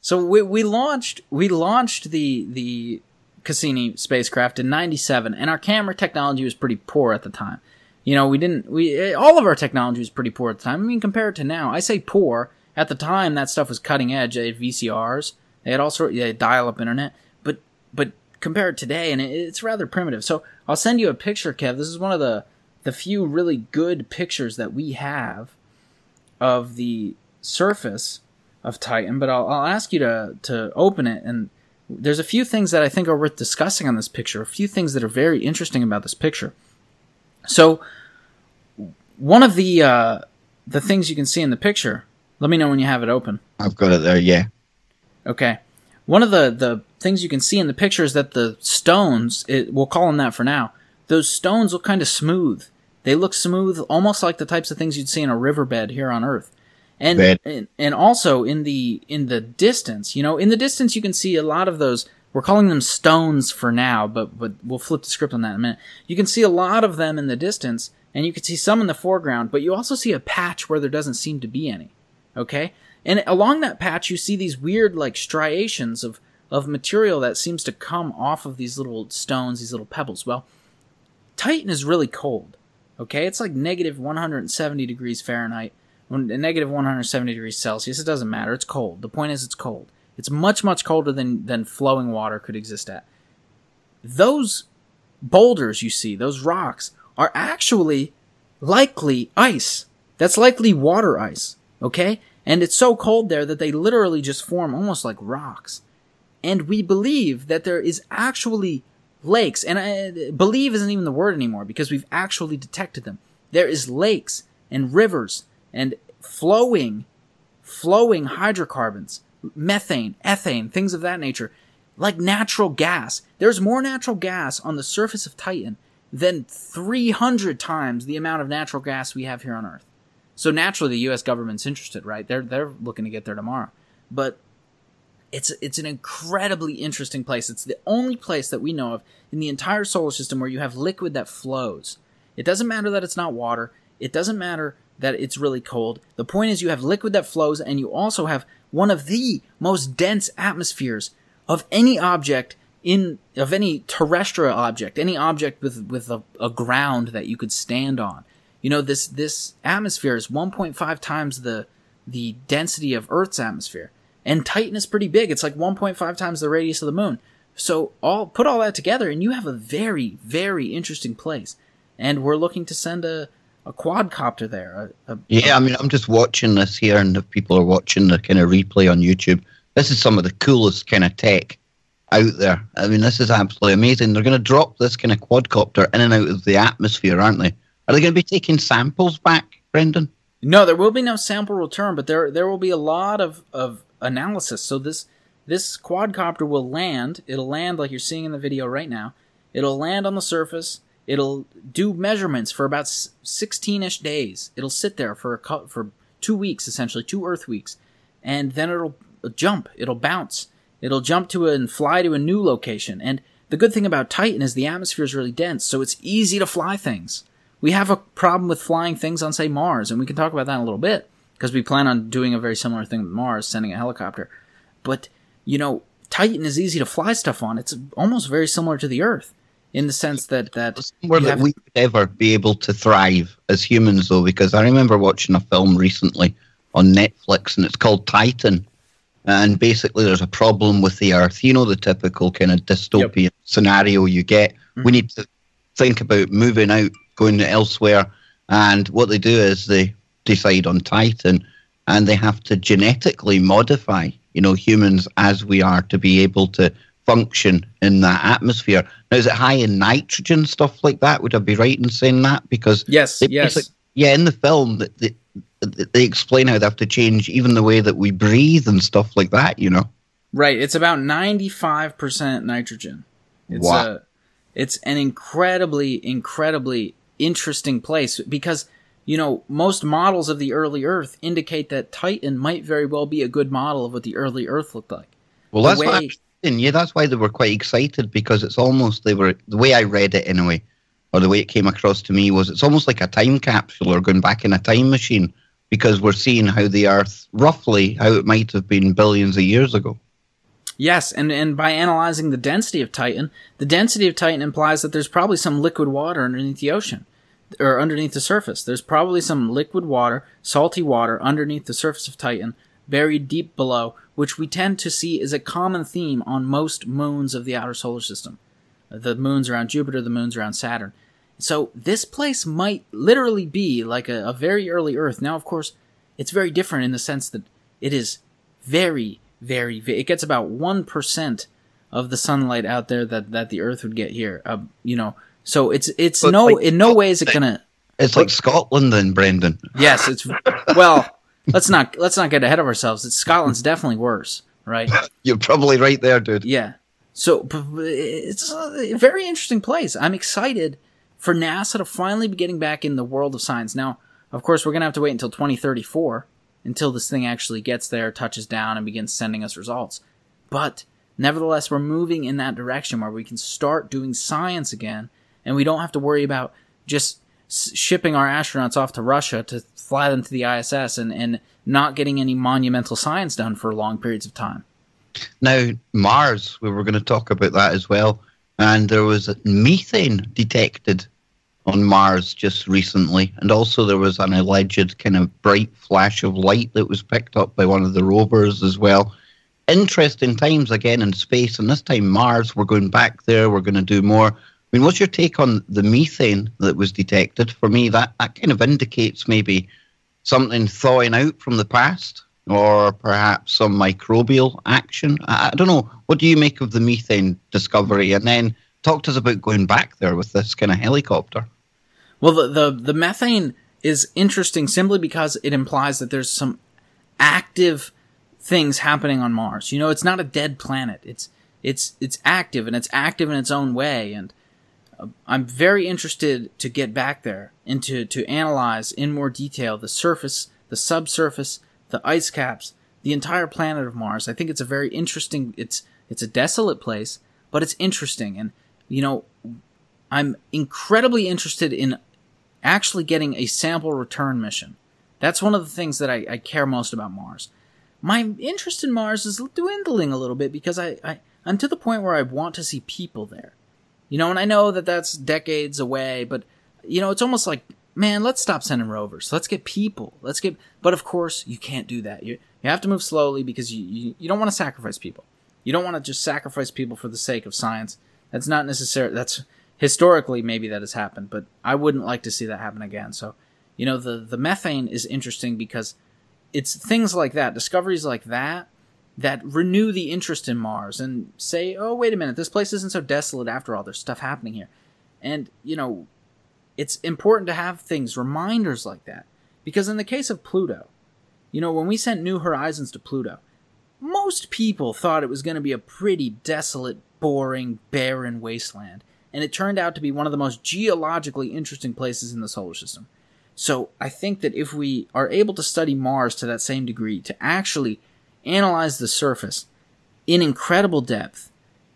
So we we launched we launched the the Cassini spacecraft in ninety-seven, and our camera technology was pretty poor at the time. You know, we didn't we all of our technology was pretty poor at the time. I mean, compared to now, I say poor. At the time, that stuff was cutting edge. They had V C Rs. They had all sort of, they had dial-up internet. But but compared to today, and it, it's rather primitive. So I'll send you a picture, Kev. This is one of the the few really good pictures that we have of the surface of Titan, but I'll, I'll ask you to, to open it, and there's a few things that I think are worth discussing on this picture, a few things that are very interesting about this picture. So, one of the uh, the things you can see in the picture, let me know when you have it open. I've got it there, yeah. Okay. One of the, the things you can see in the picture is that the stones, it, we'll call them that for now, those stones look kind of smooth. They look smooth, almost like the types of things you'd see in a riverbed here on Earth. And, and and also in the in the distance, you know, in the distance you can see a lot of those, we're calling them stones for now, but, but we'll flip the script on that in a minute. You can see a lot of them in the distance, and you can see some in the foreground, but you also see a patch where there doesn't seem to be any, okay? And along that patch you see these weird, like, striations of, of material that seems to come off of these little stones, these little pebbles. Well, Titan is really cold. Okay, it's like negative one hundred seventy degrees Fahrenheit, negative one hundred seventy degrees Celsius. It doesn't matter. It's cold. The point is it's cold. It's much, much colder than, than flowing water could exist at. Those boulders you see, those rocks, are actually likely ice. That's likely water ice, okay? And it's so cold there that they literally just form almost like rocks. And we believe that there is actually lakes. And I, believe isn't even the word anymore because we've actually detected them. There is lakes and rivers and flowing, flowing hydrocarbons, methane, ethane, things of that nature, like natural gas. There's more natural gas on the surface of Titan than three hundred times the amount of natural gas we have here on Earth. So naturally, the U S government's interested, right? They're they're looking to get there tomorrow. But it's it's an incredibly interesting place. It's the only place that we know of in the entire solar system where you have liquid that flows. It doesn't matter that it's not water. It doesn't matter that it's really cold. The point is you have liquid that flows, and you also have one of the most dense atmospheres of any object in of any terrestrial object, any object with with a, a ground that you could stand on. You know, this this atmosphere is one point five times the the density of Earth's atmosphere. And Titan is pretty big. It's like one point five times the radius of the moon. So all put all that together and you have a very, very interesting place. And we're looking to send a, a quadcopter there. A, a, yeah, I mean, I'm just watching this here, and if people are watching the kind of replay on YouTube, this is some of the coolest kind of tech out there. I mean, this is absolutely amazing. They're going to drop this kind of quadcopter in and out of the atmosphere, aren't they? Are they going to be taking samples back, Brendan? No, there will be no sample return, but there there will be a lot of, of analysis. So this this quadcopter will land. It'll land like you're seeing in the video right now. It'll land on the surface. It'll do measurements for about sixteen-ish days. It'll sit there for a, for two weeks, essentially, two Earth weeks. And then it'll jump. It'll bounce. It'll jump to a, and fly to a new location. And the good thing about Titan is the atmosphere is really dense, so it's easy to fly things. We have a problem with flying things on, say, Mars, and we can talk about that in a little bit because we plan on doing a very similar thing with Mars, sending a helicopter. But, you know, Titan is easy to fly stuff on. It's almost very similar to the Earth in the sense that... that somewhere that we would ever be able to thrive as humans, though, because I remember watching a film recently on Netflix, and it's called Titan. And basically there's a problem with the Earth. You know, the typical kind of dystopian yep. scenario you get. Mm-hmm. We need to think about moving out, going elsewhere, and what they do is they decide on Titan, and they have to genetically modify, you know, humans as we are to be able to function in that atmosphere. Now, is it high in nitrogen, stuff like that? Would I be right in saying that? Because yes, yes. Yeah, in the film, they, they, they explain how they have to change even the way that we breathe and stuff like that, you know? Right, it's about ninety-five percent nitrogen. It's wow. A, it's an incredibly, incredibly... interesting place because, you know, most models of the early Earth indicate that Titan might very well be a good model of what the early Earth looked like. Well, the that's way, what I'm saying. Yeah, that's why they were quite excited, because it's almost they were the way I read it anyway, or the way it came across to me was it's almost like a time capsule or going back in a time machine, because we're seeing how the Earth roughly how it might have been billions of years ago. Yes, and, and by analyzing the density of Titan, the density of Titan implies that there's probably some liquid water underneath the ocean, or underneath the surface. There's probably some liquid water, salty water, underneath the surface of Titan, buried deep below, which we tend to see is a common theme on most moons of the outer solar system. The moons around Jupiter, the moons around Saturn. So this place might literally be like a, a very early Earth. Now, of course, it's very different in the sense that it is very... Very, it gets about one percent of the sunlight out there that, that the Earth would get here. Uh, you know, so it's it's but no like, in no way is it gonna. It's like, like Scotland, then, Brendan. Yes, it's well. Let's not let's not get ahead of ourselves. It's Scotland's definitely worse, right? You're probably right there, dude. Yeah. So it's a very interesting place. I'm excited for NASA to finally be getting back in the world of science. Now, of course, we're gonna have to wait until twenty thirty-four. Until this thing actually gets there, touches down, and begins sending us results. But, nevertheless, we're moving in that direction where we can start doing science again, and we don't have to worry about just shipping our astronauts off to Russia to fly them to the I S S and, and not getting any monumental science done for long periods of time. Now, Mars, we were going to talk about that as well, and there was methane detected on Mars just recently, and also there was an alleged kind of bright flash of light that was picked up by one of the rovers as well. Interesting times again in space, and this time Mars, we're going back there, we're going to do more. I mean, what's your take on the methane that was detected? For me, that, that kind of indicates maybe something thawing out from the past. or perhaps some microbial action? I don't know. What do you make of the methane discovery? And then talk to us about going back there with this kind of helicopter. Well, the the, the methane is interesting simply because it implies that there's some active things happening on Mars. You know, it's not a dead planet. It's it's it's active, and it's active in its own way. And uh, I'm very interested to get back there and to, to analyze in more detail the surface, the subsurface, the ice caps, the entire planet of Mars. I think it's a very interesting, it's it's a desolate place, but it's interesting. And, you know, I'm incredibly interested in actually getting a sample return mission. That's one of the things that I, I care most about Mars. My interest in Mars is dwindling a little bit because I, I, I'm to the point where I want to see people there. You know, and I know that that's decades away, but, you know, it's almost like, man, let's stop sending rovers. Let's get people. Let's get, but of course, you can't do that. You you have to move slowly because you, you, you don't want to sacrifice people. You don't want to just sacrifice people for the sake of science. That's not necessary. That's historically maybe that has happened, but I wouldn't like to see that happen again. So, you know, the, the methane is interesting because it's things like that, discoveries like that, that renew the interest in Mars and say, oh, wait a minute, this place isn't so desolate after all. There's stuff happening here. And, you know, it's important to have things, reminders like that. Because in the case of Pluto, you know, when we sent New Horizons to Pluto, most people thought it was going to be a pretty desolate, boring, barren wasteland. And it turned out to be one of the most geologically interesting places in the solar system. So I think that if we are able to study Mars to that same degree, to actually analyze the surface in incredible depth,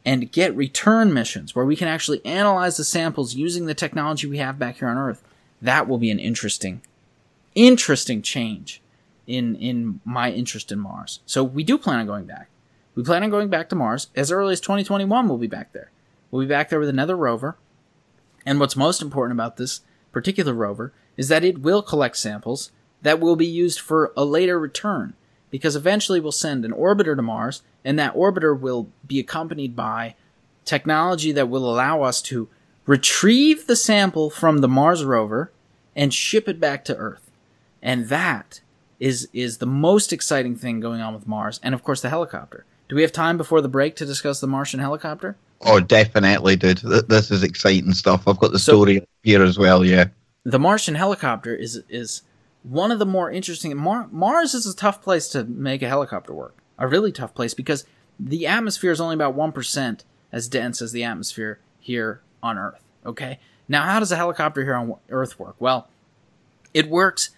and get return missions where we can actually analyze the samples using the technology we have back here on Earth, that will be an interesting, interesting change in in my interest in Mars. So we do plan on going back. We plan on going back to Mars. As early as twenty twenty-one, we'll be back there. We'll be back there with another rover. And what's most important about this particular rover is that it will collect samples that will be used for a later return, because eventually we'll send an orbiter to Mars, and that orbiter will be accompanied by technology that will allow us to retrieve the sample from the Mars rover and ship it back to Earth. And that is is the most exciting thing going on with Mars, and of course the helicopter. Do we have time before the break to discuss the Martian helicopter? Oh, definitely, dude. This is exciting stuff. I've got the so, story here as well, yeah. The Martian helicopter is is... one of the more interesting... Mar- Mars is a tough place to make a helicopter work. A really tough place, because the atmosphere is only about one percent as dense as the atmosphere here on Earth. Okay? Now, how does a helicopter here on Earth work? Well, it works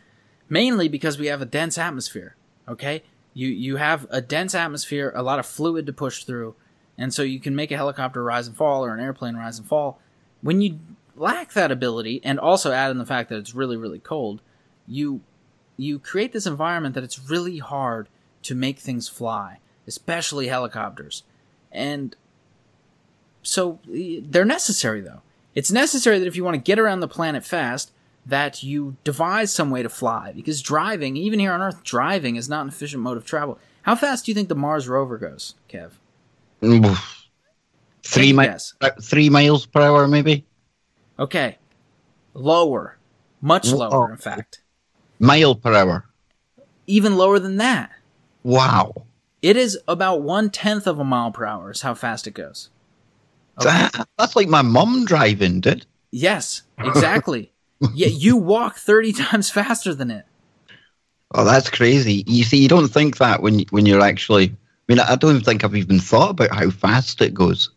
mainly because we have a dense atmosphere. Okay? You, you have a dense atmosphere, a lot of fluid to push through, and so you can make a helicopter rise and fall or an airplane rise and fall. When you lack that ability, and also add in the fact that it's really, really cold, You you create this environment that it's really hard to make things fly, especially helicopters. And so they're necessary, though. It's necessary that if you want to get around the planet fast, that you devise some way to fly. Because driving, even here on Earth, driving is not an efficient mode of travel. How fast do you think the Mars rover goes, Kev? Three, mi- three miles per hour, maybe? Okay. Lower. Much lower, oh. in fact. Mile per hour. Even lower than that. Wow. It is about one-tenth of a mile per hour is how fast it goes. Okay. That, that's like my mom driving, dude. Yes, exactly. Yeah, you walk thirty times faster than it. Oh, that's crazy. You see, you don't think that when, when you're actually... I mean, I don't even think I've even thought about how fast it goes.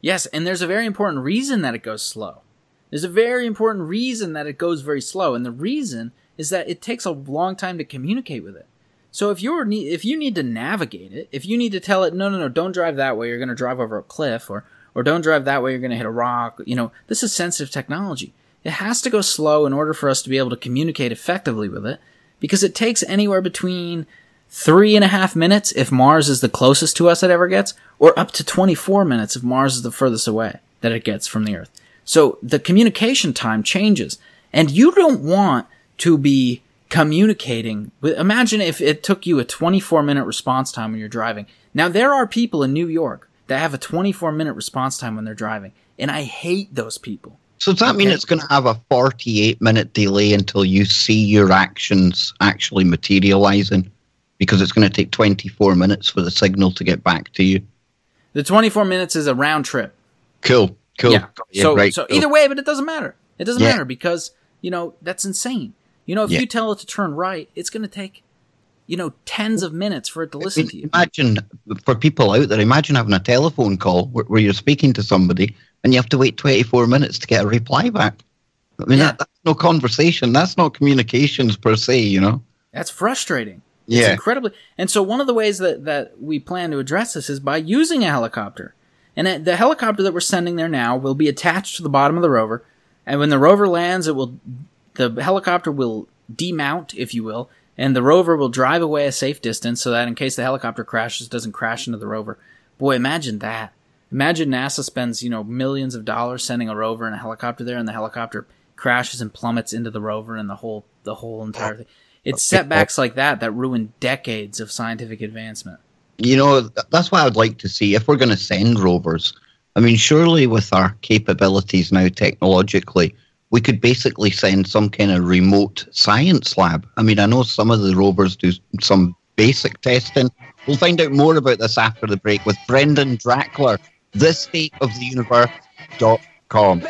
Yes, and there's a very important reason that it goes slow. There's a very important reason that it goes very slow, and the reason is that it takes a long time to communicate with it. So if you're ne- if you need to navigate it, if you need to tell it, no, no, no, don't drive that way, you're going to drive over a cliff, or or don't drive that way, you're going to hit a rock, you know, this is sensitive technology. It has to go slow in order for us to be able to communicate effectively with it, because it takes anywhere between three and a half minutes if Mars is the closest to us it ever gets, or up to twenty-four minutes if Mars is the furthest away that it gets from the Earth. So the communication time changes, and you don't want to be communicating with, imagine if it took you a twenty-four minute response time when you're driving. Now, there are people in New York that have a twenty-four minute response time when they're driving, and I hate those people. So does that okay. mean it's going to have a forty-eight minute delay until you see your actions actually materializing? because it's going to take twenty-four minutes for the signal to get back to you. The twenty-four minutes is a round trip. Cool, cool. Yeah. yeah so right, so cool. Either way, but it doesn't matter. It doesn't yeah. matter because, you know, that's insane. You know, if yeah. you tell it to turn right, it's going to take, you know, tens of minutes for it to listen I mean, to you. Imagine, for people out there, imagine having a telephone call where, where you're speaking to somebody and you have to wait twenty-four minutes to get a reply back. I mean, yeah. that, that's no conversation. That's not communications per se, you know. That's frustrating. Yeah. It's incredibly. And so one of the ways that, that we plan to address this is by using a helicopter. And the helicopter that we're sending there now will be attached to the bottom of the rover. And when the rover lands, it will the helicopter will demount, if you will, and the rover will drive away a safe distance so that in case the helicopter crashes, it doesn't crash into the rover. Boy, imagine that. Imagine NASA spends, you know, millions of dollars sending a rover and a helicopter there, and the helicopter crashes and plummets into the rover and the whole the whole entire thing. It's setbacks like that that ruin decades of scientific advancement. You know, that's what I would like to see. If we're going to send rovers, I mean, surely with our capabilities now technologically, we could basically send some kind of remote science lab. I mean, I know some of the rovers do some basic testing. We'll find out more about this after the break with Brendan Drachler, the state of the universe dot com.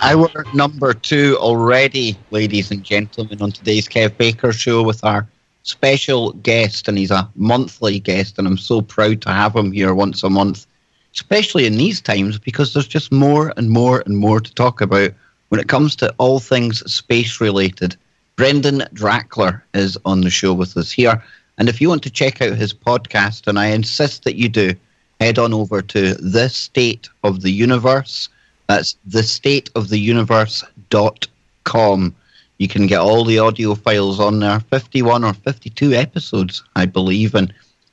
Hour number two already, ladies and gentlemen, on today's Kev Baker Show with our special guest, and he's a monthly guest, and I'm so proud to have him here once a month, especially in these times, because there's just more and more and more to talk about when it comes to all things space-related. Brendan Drachler is on the show with us here, and if you want to check out his podcast, and I insist that you do, head on over to The State of the Universe. That's the state of the universe dot com. You can get all the audio files on there, fifty-one or fifty-two episodes, I believe. And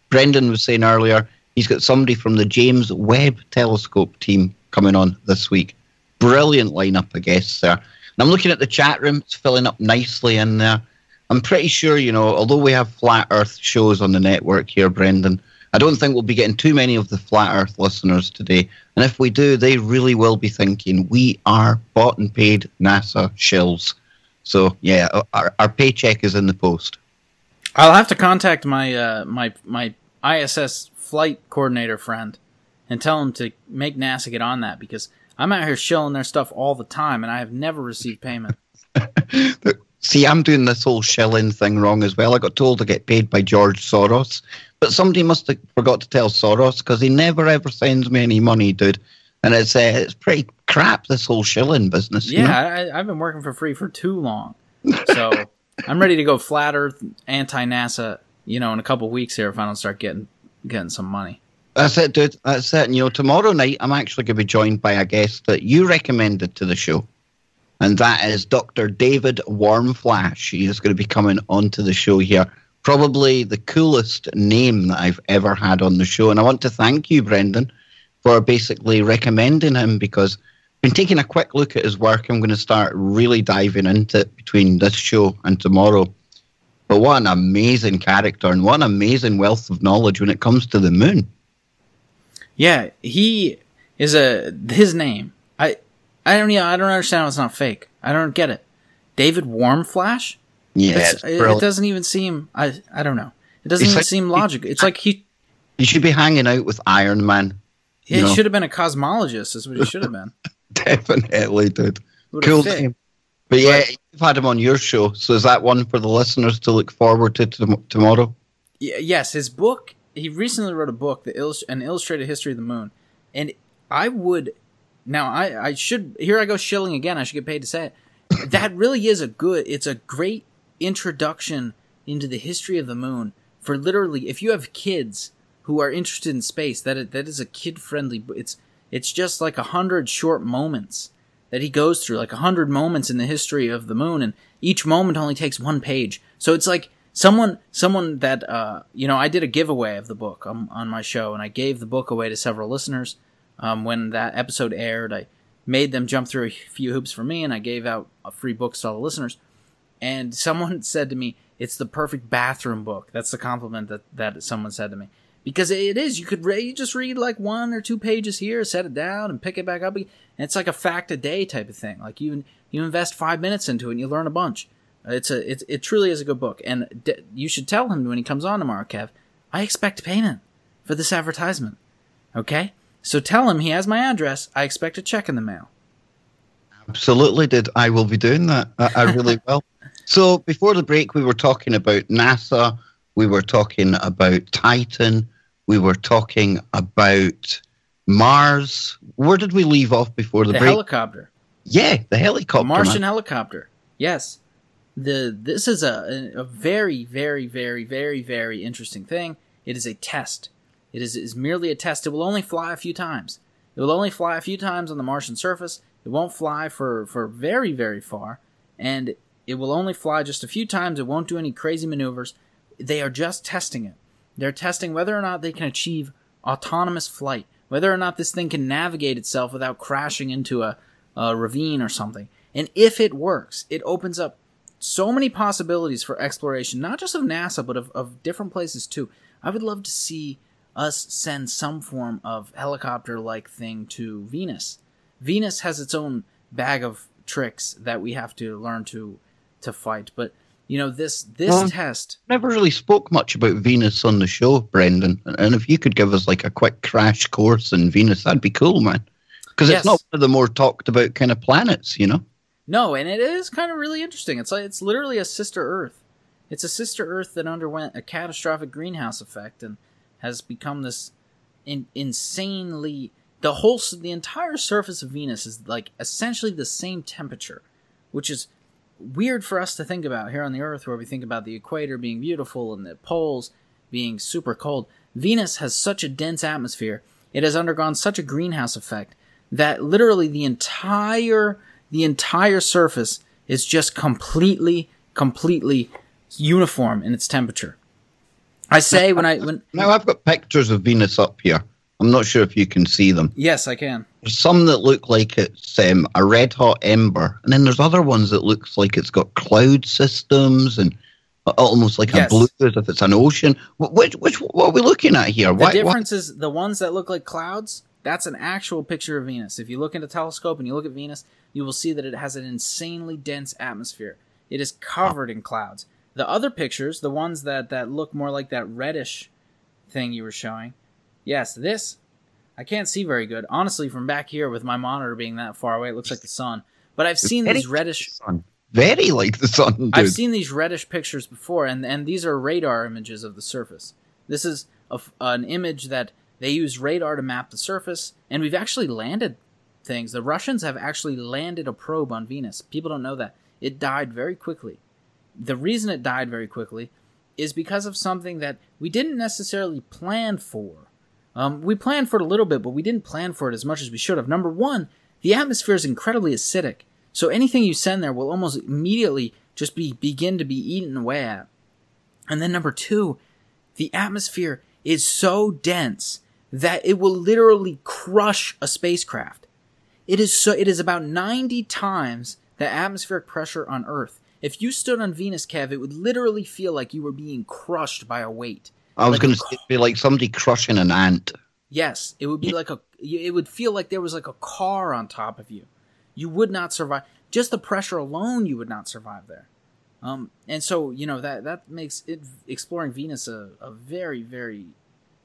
Brendan was saying earlier, he's got somebody from the James Webb Telescope team coming on this week. Brilliant lineup, I guess, there. And I'm looking at the chat room. It's filling up nicely in there. I'm pretty sure, you know, although we have Flat Earth shows on the network here, Brendan, I don't think we'll be getting too many of the Flat Earth listeners today. And if we do, they really will be thinking, we are bought and paid NASA shills. So, yeah, our, our paycheck is in the post. I'll have to contact my uh, my my I S S flight coordinator friend and tell him to make NASA get on that, because I'm out here shilling their stuff all the time, and I have never received payment. See, I'm doing this whole shilling thing wrong as well. I got told to get paid by George Soros. But somebody must have forgot to tell Soros, because he never ever sends me any money, dude. And it's uh, it's pretty crap, this whole shilling business. Yeah, you know? I, I've been working for free for too long. So I'm ready to go flat earth, anti-NASA, you know, in a couple of weeks here if I don't start getting getting some money. That's it, dude. That's it. And, you know, tomorrow night I'm actually going to be joined by a guest that you recommended to the show. And that is Doctor David Warmflash. He is going to be coming onto the show here. Probably the coolest name that I've ever had on the show. And I want to thank you, Brendan, for basically recommending him, because I've been taking a quick look at his work. I'm going to start really diving into it between this show and tomorrow. But what an amazing character and what an amazing wealth of knowledge when it comes to the moon. Yeah, he is a his name. I I don't I don't understand how it's not fake. I don't get it. David Warmflash? Yeah, it doesn't even seem. I I don't know. It doesn't it's even like, seem logical. It's like he. You should be hanging out with Iron Man. Yeah, he should have been a cosmologist. Is what he should have been. Definitely, dude. Cool name. But yeah, but, you've had him on your show, so is that one for the listeners to look forward to t- tomorrow? Yes, his book. He recently wrote a book, the illust- an illustrated history of the moon, and I would. Now I I should here I go shilling again. I should get paid to say it. That really is a good. It's a great introduction into the history of the moon for literally if you have kids who are interested in space. That that is a kid-friendly. It's it's just like a hundred short moments that he goes through, like a hundred moments in the history of the moon, and each moment only takes one page. So it's like someone someone that uh you know I did a giveaway of the book on, on my show, and I gave the book away to several listeners um when that episode aired. I made them jump through a few hoops for me, and I gave out free books to all the listeners. And someone said to me, it's the perfect bathroom book. That's the compliment that, that someone said to me. Because it is. You could re- you just read like one or two pages here, set it down, and pick it back up again. And it's like a fact a day type of thing. Like you you invest five minutes into it and you learn a bunch. It's a it, it truly is a good book, and d- you should tell him when he comes on tomorrow, Kev, I expect payment for this advertisement, okay? So tell him he has my address. I expect a check in the mail. Absolutely, did I will be doing that. I, I really will. So before the break, we were talking about NASA. We were talking about Titan. We were talking about Mars. Where did we leave off before the, the break? The helicopter. Yeah, the helicopter. The Martian man. helicopter. Yes. The this is a a very very very very very interesting thing. It is a test. It is, is merely a test. It will only fly a few times. It will only fly a few times on the Martian surface. It won't fly for, for very very far, and it will only fly just a few times. It won't do any crazy maneuvers. They are just testing it. They're testing whether or not they can achieve autonomous flight, whether or not this thing can navigate itself without crashing into a, a ravine or something. And if it works, it opens up so many possibilities for exploration, not just of NASA, but of, of different places too. I would love to see us send some form of helicopter-like thing to Venus. Venus has its own bag of tricks that we have to learn to to fight. But, you know, this this well, test... Never really spoke much about Venus on the show, Brendan. And if you could give us, like, a quick crash course in Venus, that'd be cool, man. Because yes. It's not one of the more talked-about kind of planets, you know? No, and it is kind of really interesting. It's like, it's literally a sister Earth. It's a sister Earth that underwent a catastrophic greenhouse effect and has become this in, insanely the whole the entire surface of Venus is like essentially the same temperature, which is weird for us to think about here on the Earth, where we think about the equator being beautiful and the poles being super cold. Venus has such a dense atmosphere; it has undergone such a greenhouse effect that literally the entire the entire surface is just completely completely uniform in its temperature. I say when I when now I've got pictures of Venus up here. I'm not sure if you can see them. Yes, I can. There's some that look like it's um, a red hot ember, and then there's other ones that looks like it's got cloud systems and almost like yes. a blue as if it's an ocean. Which which what are we looking at here? The why, difference why? is the ones that look like clouds. That's an actual picture of Venus. If you look into a telescope and you look at Venus, you will see that it has an insanely dense atmosphere. It is covered oh. in clouds. The other pictures, the ones that, that look more like that reddish thing you were showing. Yes, this, I can't see very good. Honestly, from back here with my monitor being that far away, it looks like the sun. But I've seen very these reddish... Like the sun. Very like the sun, dude. I've seen these reddish pictures before, and, and these are radar images of the surface. This is a, an image that they use radar to map the surface, and we've actually landed things. The Russians have actually landed a probe on Venus. People don't know that. It died very quickly. The reason it died very quickly is because of something that we didn't necessarily plan for. Um, we planned for it a little bit, but we didn't plan for it as much as we should have. Number one, the atmosphere is incredibly acidic, so anything you send there will almost immediately just be begin to be eaten away at. And then number two, the atmosphere is so dense that it will literally crush a spacecraft. It is so. It is about ninety times the atmospheric pressure on Earth. If you stood on Venus, Kev, it would literally feel like you were being crushed by a weight. I was like going to say, it'd be like somebody crushing an ant. Yes, it would be like a. It would feel like there was like a car on top of you. You would not survive. Just the pressure alone, you would not survive there. Um, and so you know that that makes it, exploring Venus a, a very, very,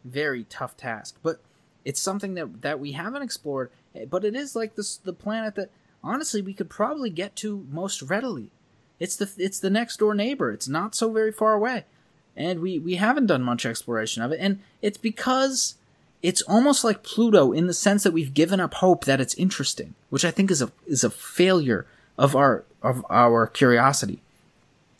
very tough task. But it's something that that we haven't explored. But it is like this the planet that honestly we could probably get to most readily. It's the it's the next door neighbor. It's not so very far away. And we, we haven't done much exploration of it. And it's because it's almost like Pluto in the sense that we've given up hope that it's interesting, which I think is a is a failure of our of our curiosity.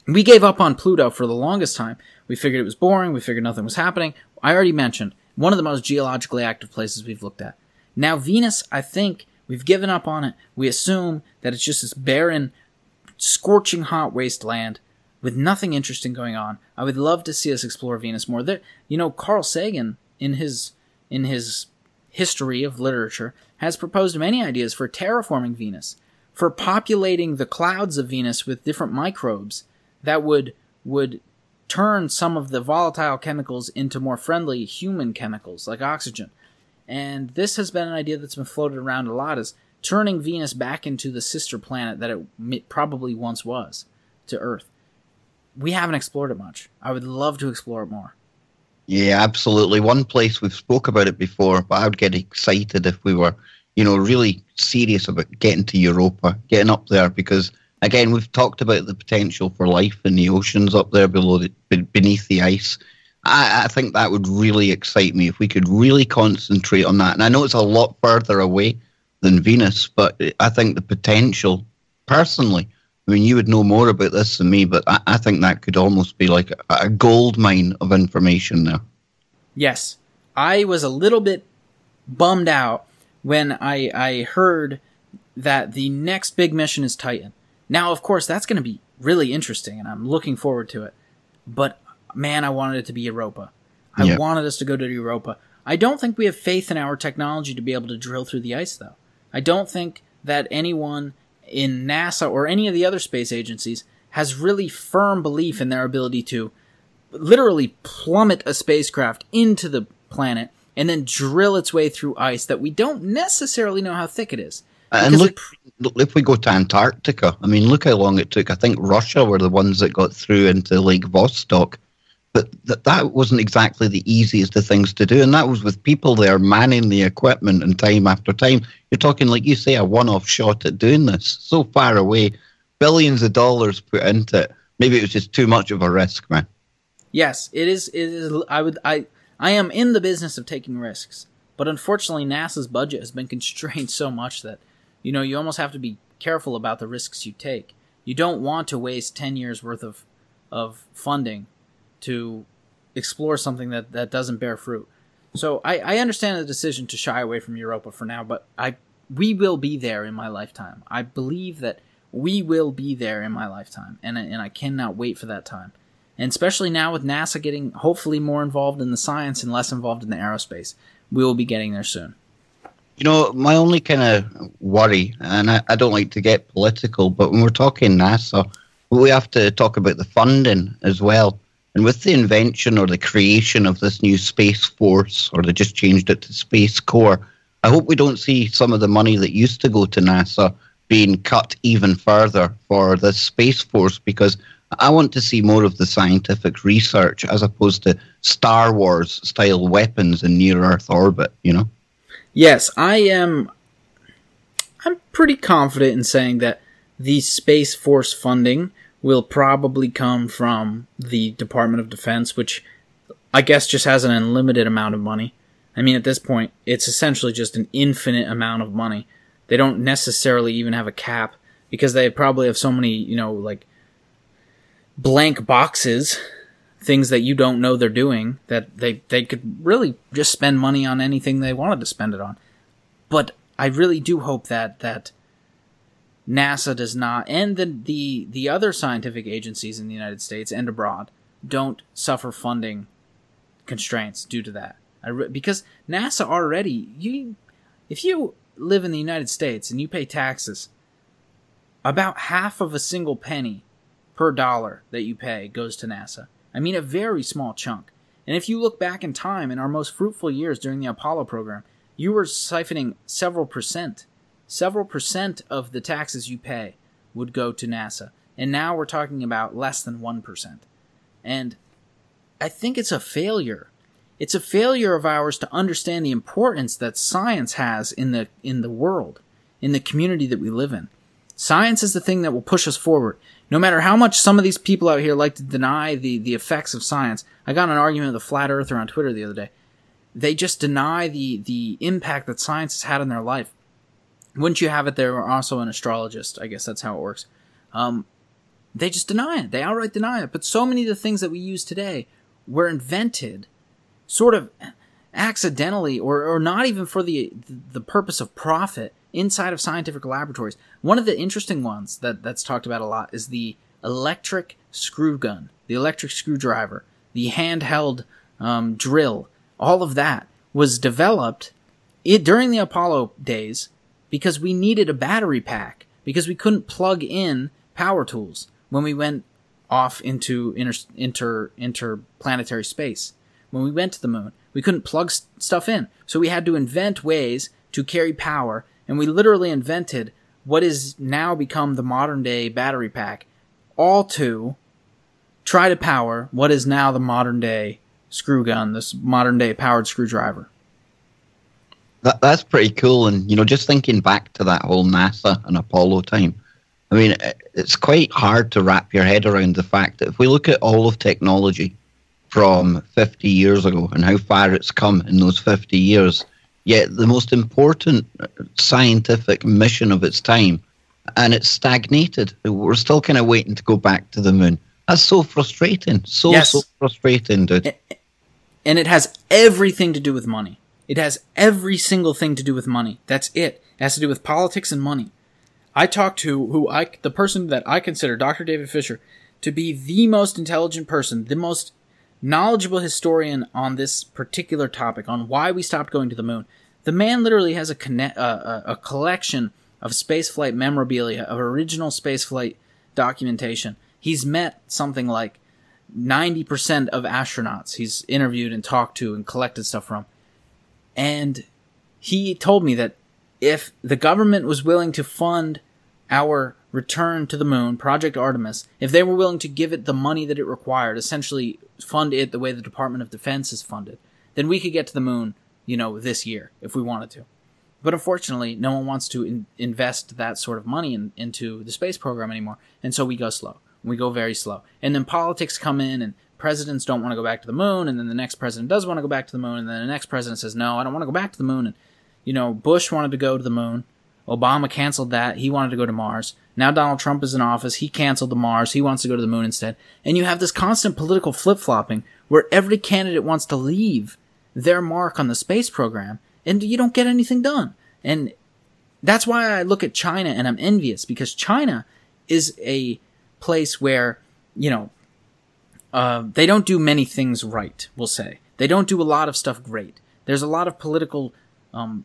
We gave up on Pluto for the longest time. We figured it was boring, we figured nothing was happening. I already mentioned one of the most geologically active places we've looked at. Now Venus, I think, we've given up on it. We assume that it's just this barren, scorching hot wasteland with nothing interesting going on. I would love to see us explore Venus more. There, you know, Carl Sagan in his in his history of literature has proposed many ideas for terraforming Venus, for populating the clouds of Venus with different microbes that would would turn some of the volatile chemicals into more friendly human chemicals like oxygen. And this has been an idea that's been floated around a lot, is turning Venus back into the sister planet that it probably once was to Earth. we haven't explored it much. I would love to explore it more. Yeah, absolutely. One place we've spoke about it before, but I would get excited if we were, you know, really serious about getting to Europa, getting up there, because again, we've talked about the potential for life in the oceans up there below the, beneath the ice. I, I think that would really excite me if we could really concentrate on that. And I know it's a lot further away than Venus, but I think the potential, personally, I mean, you would know more about this than me, but I, I think that could almost be like a, a gold mine of information there. Yes. I was a little bit bummed out when I, I heard that the next big mission is Titan. Now, of course, that's going to be really interesting, and I'm looking forward to it. But, man, I wanted it to be Europa. I yep. wanted us to go to Europa. I don't think we have faith in our technology to be able to drill through the ice, though. I don't think that anyone in NASA or any of the other space agencies has really firm belief in their ability to literally plummet a spacecraft into the planet and then drill its way through ice that we don't necessarily know how thick it is. And look, look, if we go to Antarctica, I mean, look how long it took. I think Russia were the ones that got through into Lake Vostok. But th- that wasn't exactly the easiest of things to do. And that was with people there manning the equipment and time after time. You're talking, like you say, a one-off shot at doing this. So far away, billions of dollars put into it. Maybe it was just too much of a risk, man. Yes, it is. It is. I would. I. I am in the business of taking risks. But unfortunately, NASA's budget has been constrained so much that, you know, you almost have to be careful about the risks you take. You don't want to waste ten years worth of of funding to explore something that, that doesn't bear fruit. So I, I understand the decision to shy away from Europa for now, but I we will be there in my lifetime. I believe that we will be there in my lifetime, and, and I cannot wait for that time. And especially now with NASA getting hopefully more involved in the science and less involved in the aerospace, we will be getting there soon. You know, my only kind of worry, and I, I don't like to get political, but when we're talking NASA, we have to talk about the funding as well. And with the invention or the creation of this new Space Force, or they just changed it to Space Corps, I hope we don't see some of the money that used to go to NASA being cut even further for this Space Force, because I want to see more of the scientific research as opposed to Star Wars-style weapons in near-Earth orbit, you know? Yes, I am I'm pretty confident in saying that the Space Force funding will probably come from the Department of Defense, which I guess just has an unlimited amount of money. I mean, at this point, it's essentially just an infinite amount of money. They don't necessarily even have a cap, because they probably have so many, you know, like, blank boxes, things that you don't know they're doing, that they, they could really just spend money on anything they wanted to spend it on. But I really do hope that that NASA does not, and the, the the other scientific agencies in the United States and abroad don't suffer funding constraints due to that. I re- because NASA already, you, if you live in the United States and you pay taxes, about half of a single penny per dollar that you pay goes to NASA. I mean, a very small chunk. And if you look back in time, in our most fruitful years during the Apollo program, you were siphoning several percent. Several percent of the taxes you pay would go to NASA. And now we're talking about less than one percent. And I think it's a failure. It's a failure of ours to understand the importance that science has in the in the world, in the community that we live in. Science is the thing that will push us forward. No matter how much some of these people out here like to deny the, the effects of science. I got in an argument with a flat earther on Twitter the other day. They just deny the the impact that science has had in their life. Wouldn't you have it, they were also an astrologist. I guess that's how it works. Um, they just deny it. They outright deny it. But so many of the things that we use today were invented sort of accidentally or, or not even for the the purpose of profit inside of scientific laboratories. One of the interesting ones that, that's talked about a lot is the electric screw gun, the electric screwdriver, the handheld um, drill. All of that was developed it, during the Apollo days, because we needed a battery pack, because we couldn't plug in power tools when we went off into inter, inter, interplanetary space. When we went to the moon, we couldn't plug st- stuff in. So we had to invent ways to carry power, and we literally invented what has now become the modern-day battery pack, all to try to power what is now the modern-day screw gun, this modern-day powered screwdriver. That, that's pretty cool. And, you know, just thinking back to that whole NASA and Apollo time, I mean, it's quite hard to wrap your head around the fact that if we look at all of technology from fifty years ago and how far it's come in those fifty years, yet the most important scientific mission of its time, and it's stagnated. We're still kind of waiting to go back to the moon. That's so frustrating. So, yes. so frustrating, dude. And it has everything to do with money. It has every single thing to do with money. That's it. It has to do with politics and money. I talked to who I, the person that I consider, Doctor David Fisher, to be the most intelligent person, the most knowledgeable historian on this particular topic, on why we stopped going to the moon. The man literally has a, conne- uh, a collection of spaceflight memorabilia, of original spaceflight documentation. He's met something like ninety percent of astronauts he's interviewed and talked to and collected stuff from. And he told me that if the government was willing to fund our return to the moon, Project Artemis, if they were willing to give it the money that it required, essentially fund it the way the Department of Defense is funded, then we could get to the moon, you know, this year if we wanted to. But unfortunately, no one wants to in- invest that sort of money in- into the space program anymore. And so we go slow. We go very slow. And then politics come in, and presidents don't want to go back to the moon, and then the next president does want to go back to the moon, and then the next president says, no, I don't want to go back to the moon. And, you know, Bush wanted to go to the moon. Obama canceled that. He wanted to go to Mars. Now Donald Trump is in office. He canceled the Mars. He wants to go to the moon instead. And you have this constant political flip-flopping where every candidate wants to leave their mark on the space program, and you don't get anything done. And that's why I look at China and I'm envious, because China is a place where, you know, uh, they don't do many things right, we'll say. They don't do a lot of stuff great. There's a lot of political um,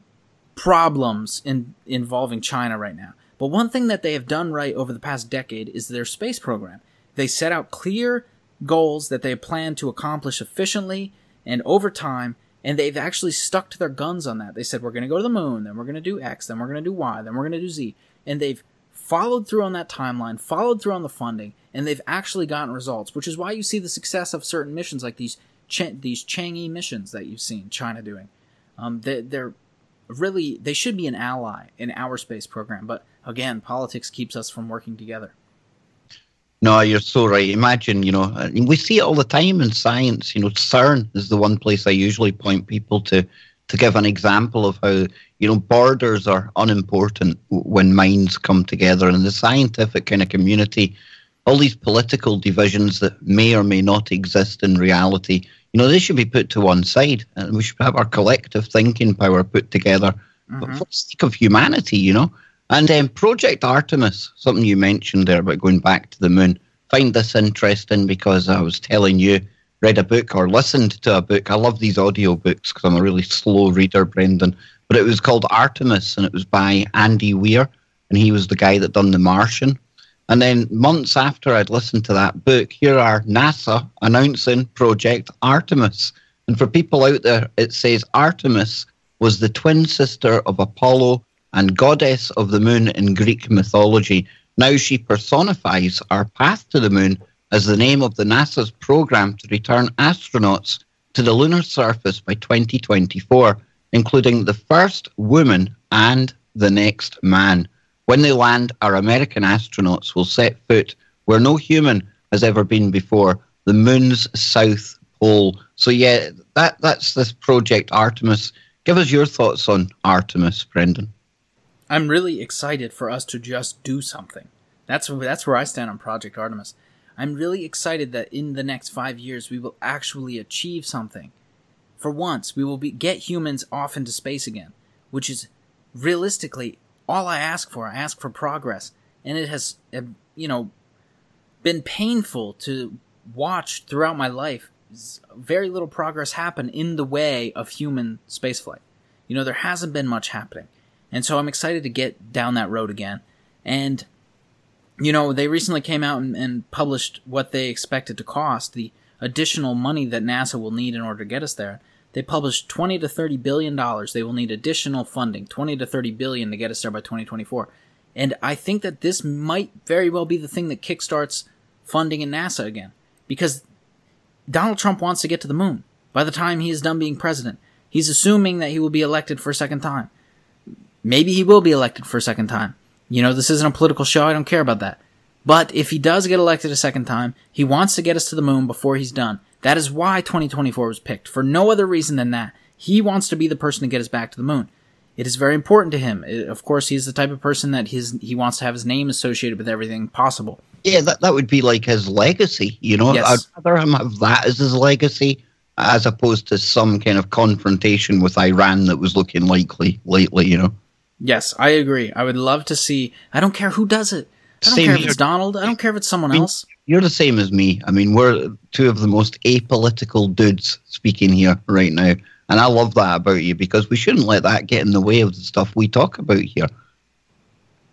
problems in, involving China right now. But one thing that they have done right over the past decade is their space program. They set out clear goals that they plan to accomplish efficiently and over time, and they've actually stuck to their guns on that. They said, we're going to go to the moon, then we're going to do X, then we're going to do Y, then we're going to do Z. And they've followed through on that timeline, followed through on the funding, and they've actually gotten results, which is why you see the success of certain missions like these Ch- these Chang'e missions that you've seen China doing. Um, they, they're really, they should be an ally in our space program, but again, politics keeps us from working together. No, you're so right. Imagine, you know, we see it all the time in science. You know, CERN is the one place I usually point people to, to give an example of how, you know, borders are unimportant when minds come together. And the scientific kind of community, all these political divisions that may or may not exist in reality, you know, they should be put to one side, and we should have our collective thinking power put together mm-hmm. but for the sake of humanity, you know. And um, Project Artemis, something you mentioned there about going back to the moon, find this interesting because I was telling you, read a book or listened to a book. I love these audio books because I'm a really slow reader, Brendan. But it was called Artemis, and it was by Andy Weir, and he was the guy that done The Martian. And then months after I'd listened to that book, here are NASA announcing Project Artemis. And for people out there, it says Artemis was the twin sister of Apollo and goddess of the moon in Greek mythology. Now she personifies our path to the moon as the name of the NASA's program to return astronauts to the lunar surface by twenty twenty-four, including the first woman and the next man. When they land, our American astronauts will set foot where no human has ever been before, the moon's south pole. So yeah, that, that's this Project Artemis. Give us your thoughts on Artemis, Brendan. I'm really excited for us to just do something. That's that's where I stand on Project Artemis. I'm really excited that in the next five years we will actually achieve something. For once, we will be, get humans off into space again, which is realistically all I ask for. I ask for progress, and it has, you know, been painful to watch throughout my life. Very little progress happen in the way of human spaceflight. You know, there hasn't been much happening, and so I'm excited to get down that road again. And you know, they recently came out and, and published what they expected to cost, the additional money that NASA will need in order to get us there. They published twenty to thirty billion dollars. They will need additional funding, twenty to thirty billion to get us there by twenty twenty-four. And I think that this might very well be the thing that kickstarts funding in NASA again. because Donald Trump wants to get to the moon by the time he is done being president. He's assuming that he will be elected for a second time. Maybe he will be elected for a second time. You know, this isn't a political show. I don't care about that. But if he does get elected a second time, he wants to get us to the moon before he's done. That is why twenty twenty-four was picked, for no other reason than that. He wants to be the person to get us back to the moon. It is very important to him. It, of course, he's the type of person that his, he wants to have his name associated with everything possible. Yeah, that, that would be like his legacy. You know, yes. I'd rather him have that as his legacy as opposed to some kind of confrontation with Iran that was looking likely lately, you know. Yes, I agree. I would love to see. I don't care who does it. I don't same care if it's Donald. I don't care if it's someone I mean, else. You're the same as me. I mean, we're two of the most apolitical dudes speaking here right now. And I love that about you, because we shouldn't let that get in the way of the stuff we talk about here.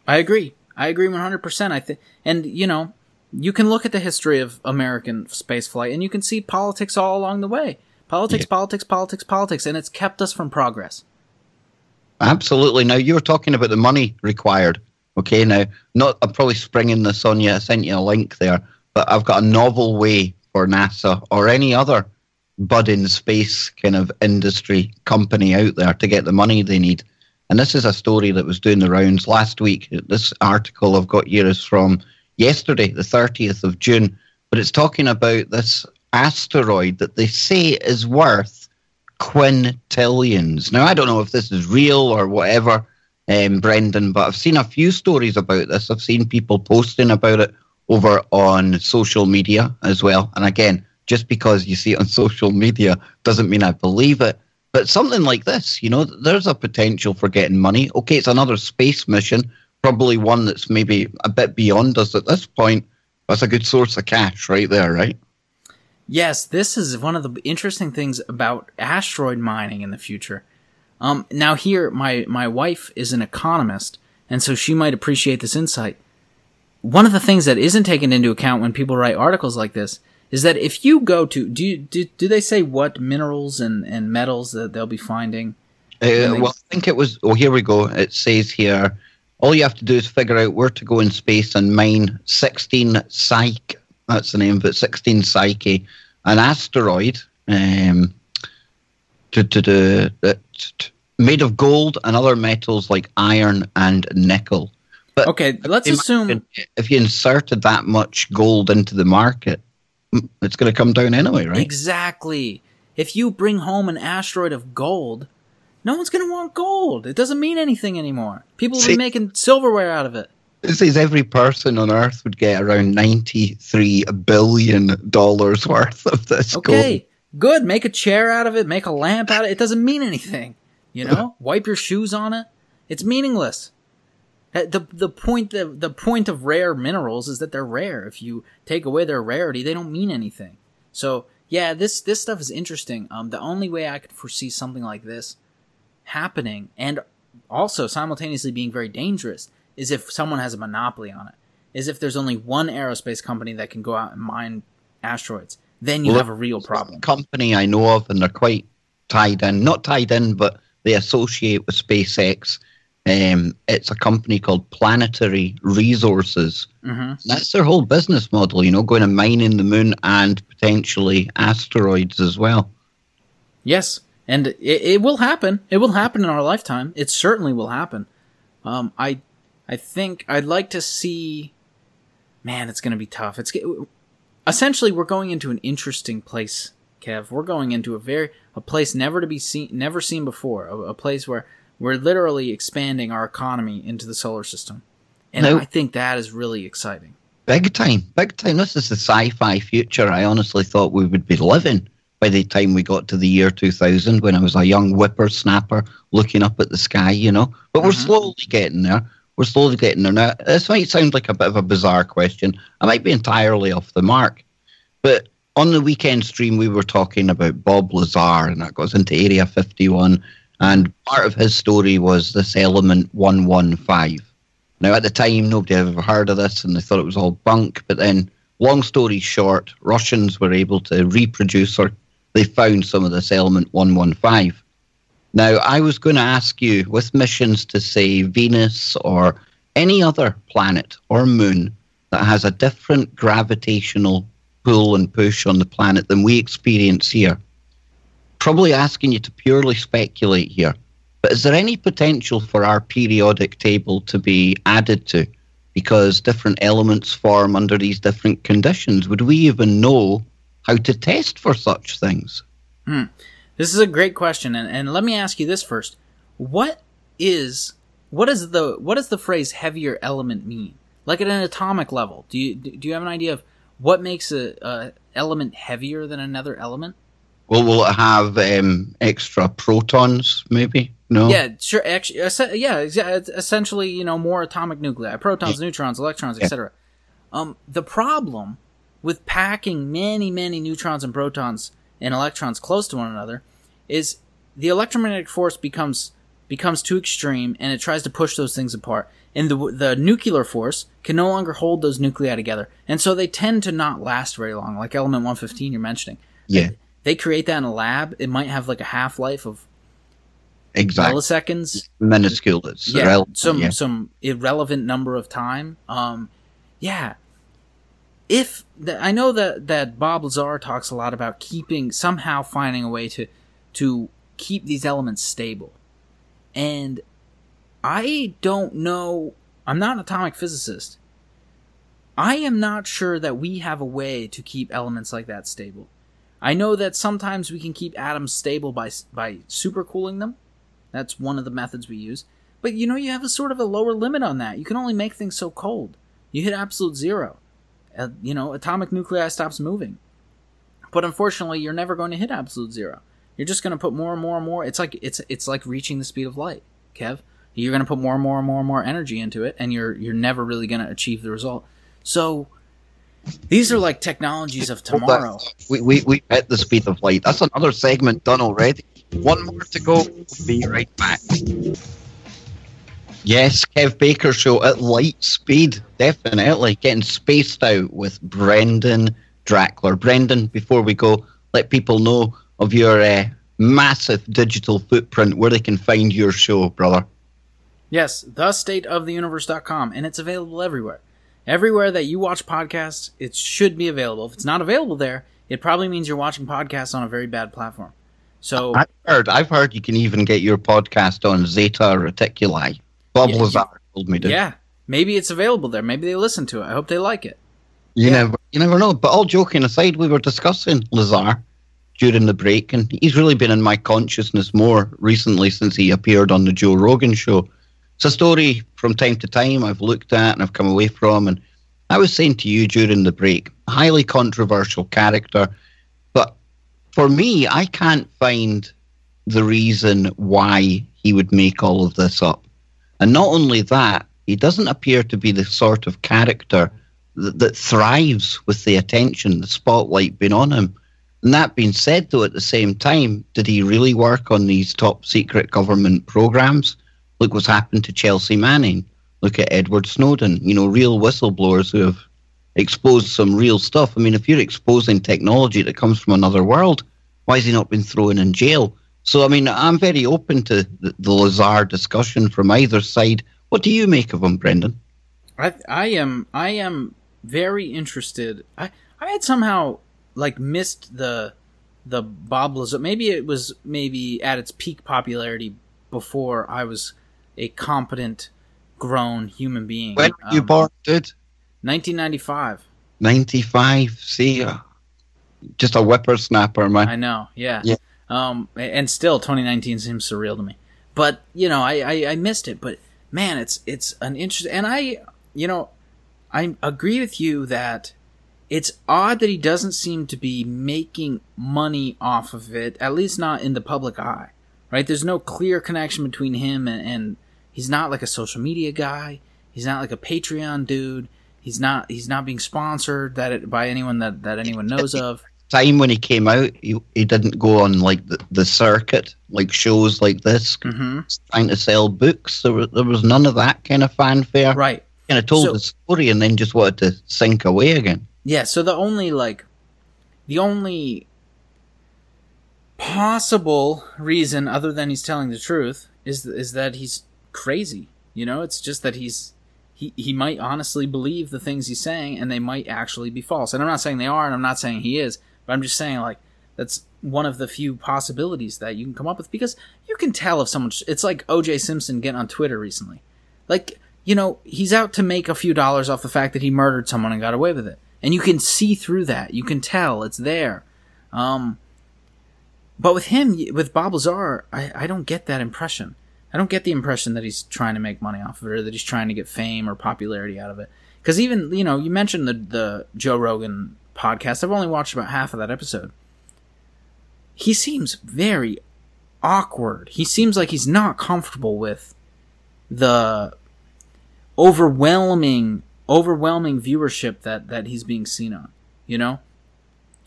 I agree. I agree one hundred percent. I think, and, you know, you can look at the history of American spaceflight and you can see politics all along the way. Politics, yeah. politics, politics, politics. And it's kept us from progress. Absolutely. Now, you were talking about the money required. Okay, now, not I'm probably springing this on you. I sent you a link there. But I've got a novel way for NASA or any other budding space kind of industry company out there to get the money they need. And this is a story that was doing the rounds last week. This article I've got here is from yesterday, the thirtieth of June. But it's talking about this asteroid that they say is worth quintillions. Now, I don't know if this is real or whatever, Um, Brendan, but I've seen a few stories about this. I've seen people posting about it over on social media as well. And again, just because you see it on social media doesn't mean I believe it. But something like this, you know, there's a potential for getting money. Okay, it's another space mission, probably one that's maybe a bit beyond us at this point. That's a good source of cash right there, right? Yes, this is one of the interesting things about asteroid mining in the future. Um, now here, my, my wife is an economist, and so she might appreciate this insight. One of the things that isn't taken into account when people write articles like this is that if you go to, do you, do, do they say what minerals and, and metals that they'll be finding? Uh, well, I think it was, oh, here we go. It says here, all you have to do is figure out where to go in space and mine sixteen Psyche, that's the name of it, sixteen Psyche, an asteroid, um, to, to, to, to, to made of gold and other metals like iron and nickel. But okay, let's assume if you inserted that much gold into the market, it's going to come down anyway, right? Exactly. If you bring home an asteroid of gold, no one's going to want gold. It doesn't mean anything anymore. People will See, be making silverware out of it. It says every person on Earth would get around ninety-three billion dollars worth of this okay. gold. Okay, good. Make a chair out of it. Make a lamp out of it. It doesn't mean anything. You know, wipe your shoes on it. It's meaningless. The, the point the, the point of rare minerals is that they're rare. If you take away their rarity, they don't mean anything. So, yeah, this, this stuff is interesting. Um, the only way I could foresee something like this happening and also simultaneously being very dangerous is if someone has a monopoly on it, is if there's only one aerospace company that can go out and mine asteroids. Then you well, have a real problem. A company I know of, and they're quite tied in. Not tied in, but they associate with SpaceX. Um, it's a company called Planetary Resources. Mm-hmm. That's their whole business model, you know, going and mining the moon and potentially asteroids as well. Yes, and it, it will happen. It will happen in our lifetime. It certainly will happen. Um, I, I think I'd like to see. Man, it's going to be tough. It's essentially we're going into an interesting place. Kev, we're going into a very a place never to be seen, never seen before, a, a place where we're literally expanding our economy into the solar system, and now, I think that is really exciting. Big time, big time. This is the sci-fi future I honestly thought we would be living by the time we got to the year two thousand, when I was a young whippersnapper looking up at the sky, you know. But uh-huh. we're slowly getting there. We're slowly getting there now. This might sound like a bit of a bizarre question. I might be entirely off the mark, but on the weekend stream, we were talking about Bob Lazar, and that goes into Area fifty-one, and part of his story was this Element one fifteen. Now, at the time, nobody had ever heard of this, and they thought it was all bunk, but then, long story short, Russians were able to reproduce, or they found some of this Element one fifteen. Now, I was going to ask you, with missions to, say, Venus or any other planet or moon that has a different gravitational pull and push on the planet than we experience here. Probably asking you to purely speculate here, but is there any potential for our periodic table to be added to? Because different elements form under these different conditions. Would we even know how to test for such things? Hmm. This is a great question, and, and let me ask you this first. What is what is the what does the phrase heavier element mean? Like at an atomic level, do you do you have an idea of what makes a, a element heavier than another element? Well, will it have um, extra protons, maybe? No. Yeah, sure. Actually, yeah, essentially, you know, more atomic nuclei, protons, yeah. neutrons, electrons, yeah. et cetera. Um, the problem with packing many, many neutrons and protons and electrons close to one another is the electromagnetic force becomes becomes too extreme, and it tries to push those things apart. And the the nuclear force can no longer hold those nuclei together, and so they tend to not last very long. Like Element one fifteen, you're mentioning. Yeah. They, they create that in a lab. It might have like a half life of exactly milliseconds, minuscule. It's yeah, irrelevant, some yeah. some irrelevant number of time. Um, yeah. If th- I know that, that Bob Lazar talks a lot about keeping somehow finding a way to to keep these elements stable, and I don't know. I'm not an atomic physicist. I am not sure that we have a way to keep elements like that stable. I know that sometimes we can keep atoms stable by by supercooling them. That's one of the methods we use. But, you know, you have a sort of a lower limit on that. You can only make things so cold. You hit absolute zero. Uh, you know, atomic nuclei stops moving. But unfortunately, you're never going to hit absolute zero. You're just going to put more and more and more. It's like it's it's like reaching the speed of light, Kev. You're going to put more and more and more and more energy into it, and you're you're never really going to achieve the result. So these are like technologies of tomorrow. We we we hit the speed of light. That's another segment done already. One more to go. We'll be right back. Yes, Kev Baker Show at light speed. Definitely getting spaced out with Brendan Drachler. Brendan, before we go, let people know of your uh, massive digital footprint, where they can find your show, brother. Yes, the state of the universe dot com, and it's available everywhere. Everywhere that you watch podcasts, it should be available. If it's not available there, it probably means you're watching podcasts on a very bad platform. So I've heard, I've heard you can even get your podcast on Zeta Reticuli. Bob yeah, Lazar yeah, told me to. Yeah, maybe it's available there. Maybe they listen to it. I hope they like it. You, yeah. never, you never know. But all joking aside, we were discussing Lazar during the break, and he's really been in my consciousness more recently since he appeared on the Joe Rogan show. It's a story from time to time I've looked at and I've come away from, and I was saying to you during the break, highly controversial character, but for me, I can't find the reason why he would make all of this up. And not only that, he doesn't appear to be the sort of character that, that thrives with the attention, the spotlight being on him. And that being said, though, at the same time, did he really work on these top secret government programs? Look what's happened to Chelsea Manning. Look at Edward Snowden. You know, real whistleblowers who have exposed some real stuff. I mean, if you're exposing technology that comes from another world, why has he not been thrown in jail? So, I mean, I'm very open to the, the Lazar discussion from either side. What do you make of him, Brendan? I I am I am very interested. I, I had somehow like missed the the Bob Lazar. Maybe it was maybe at its peak popularity before I was a competent, grown human being. When were you um, born, dude? nineteen ninety-five. ninety-five, see? Uh, just a whippersnapper, man. I know, yeah. yeah. Um, and still, twenty nineteen seems surreal to me. But, you know, I, I, I missed it. But, man, it's it's an interesting... And I, you know, I agree with you that it's odd that he doesn't seem to be making money off of it, at least not in the public eye, right? There's no clear connection between him and... and he's not like a social media guy. He's not like a Patreon dude. He's not. He's not being sponsored that it, by anyone that, that anyone knows of. Time when he came out, he, he didn't go on like the, the circuit, like shows like this, mm-hmm. trying to sell books. There was, there was none of that kind of fanfare. Right. He kind of told so, the story and then just wanted to sink away again. Yeah. So the only like, the only possible reason other than he's telling the truth is is that he's crazy, you know. It's just that he's he, he might honestly believe the things he's saying, and they might actually be false. And I'm not saying they are, and I'm not saying he is, but I'm just saying, like, that's one of the few possibilities that you can come up with, because you can tell if someone's... It's like O J Simpson getting on Twitter recently. Like, you know, he's out to make a few dollars off the fact that he murdered someone and got away with it. And you can see through that. You can tell. It's there. Um, but with him, with Bob Lazar, I, I don't get that impression. I don't get the impression that he's trying to make money off of it, or that he's trying to get fame or popularity out of it. Because even, you know, you mentioned the, the Joe Rogan podcast. I've only watched about half of that episode. He seems very awkward. He seems like he's not comfortable with the overwhelming, overwhelming viewership that, that he's being seen on, you know?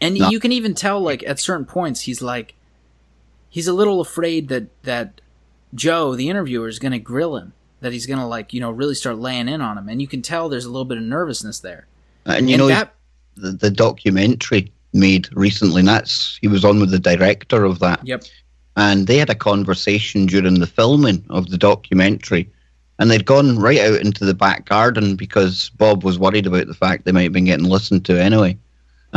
And no. You can even tell, like, at certain points, he's like, he's a little afraid that, that Joe, the interviewer, is going to grill him, that he's going to, like, you know, really start laying in on him. And you can tell there's a little bit of nervousness there. And, you and know, that, the, the documentary made recently, and that's, he was on with the director of that. Yep. And they had a conversation during the filming of the documentary. And they'd gone right out into the back garden because Bob was worried about the fact they might have been getting listened to anyway.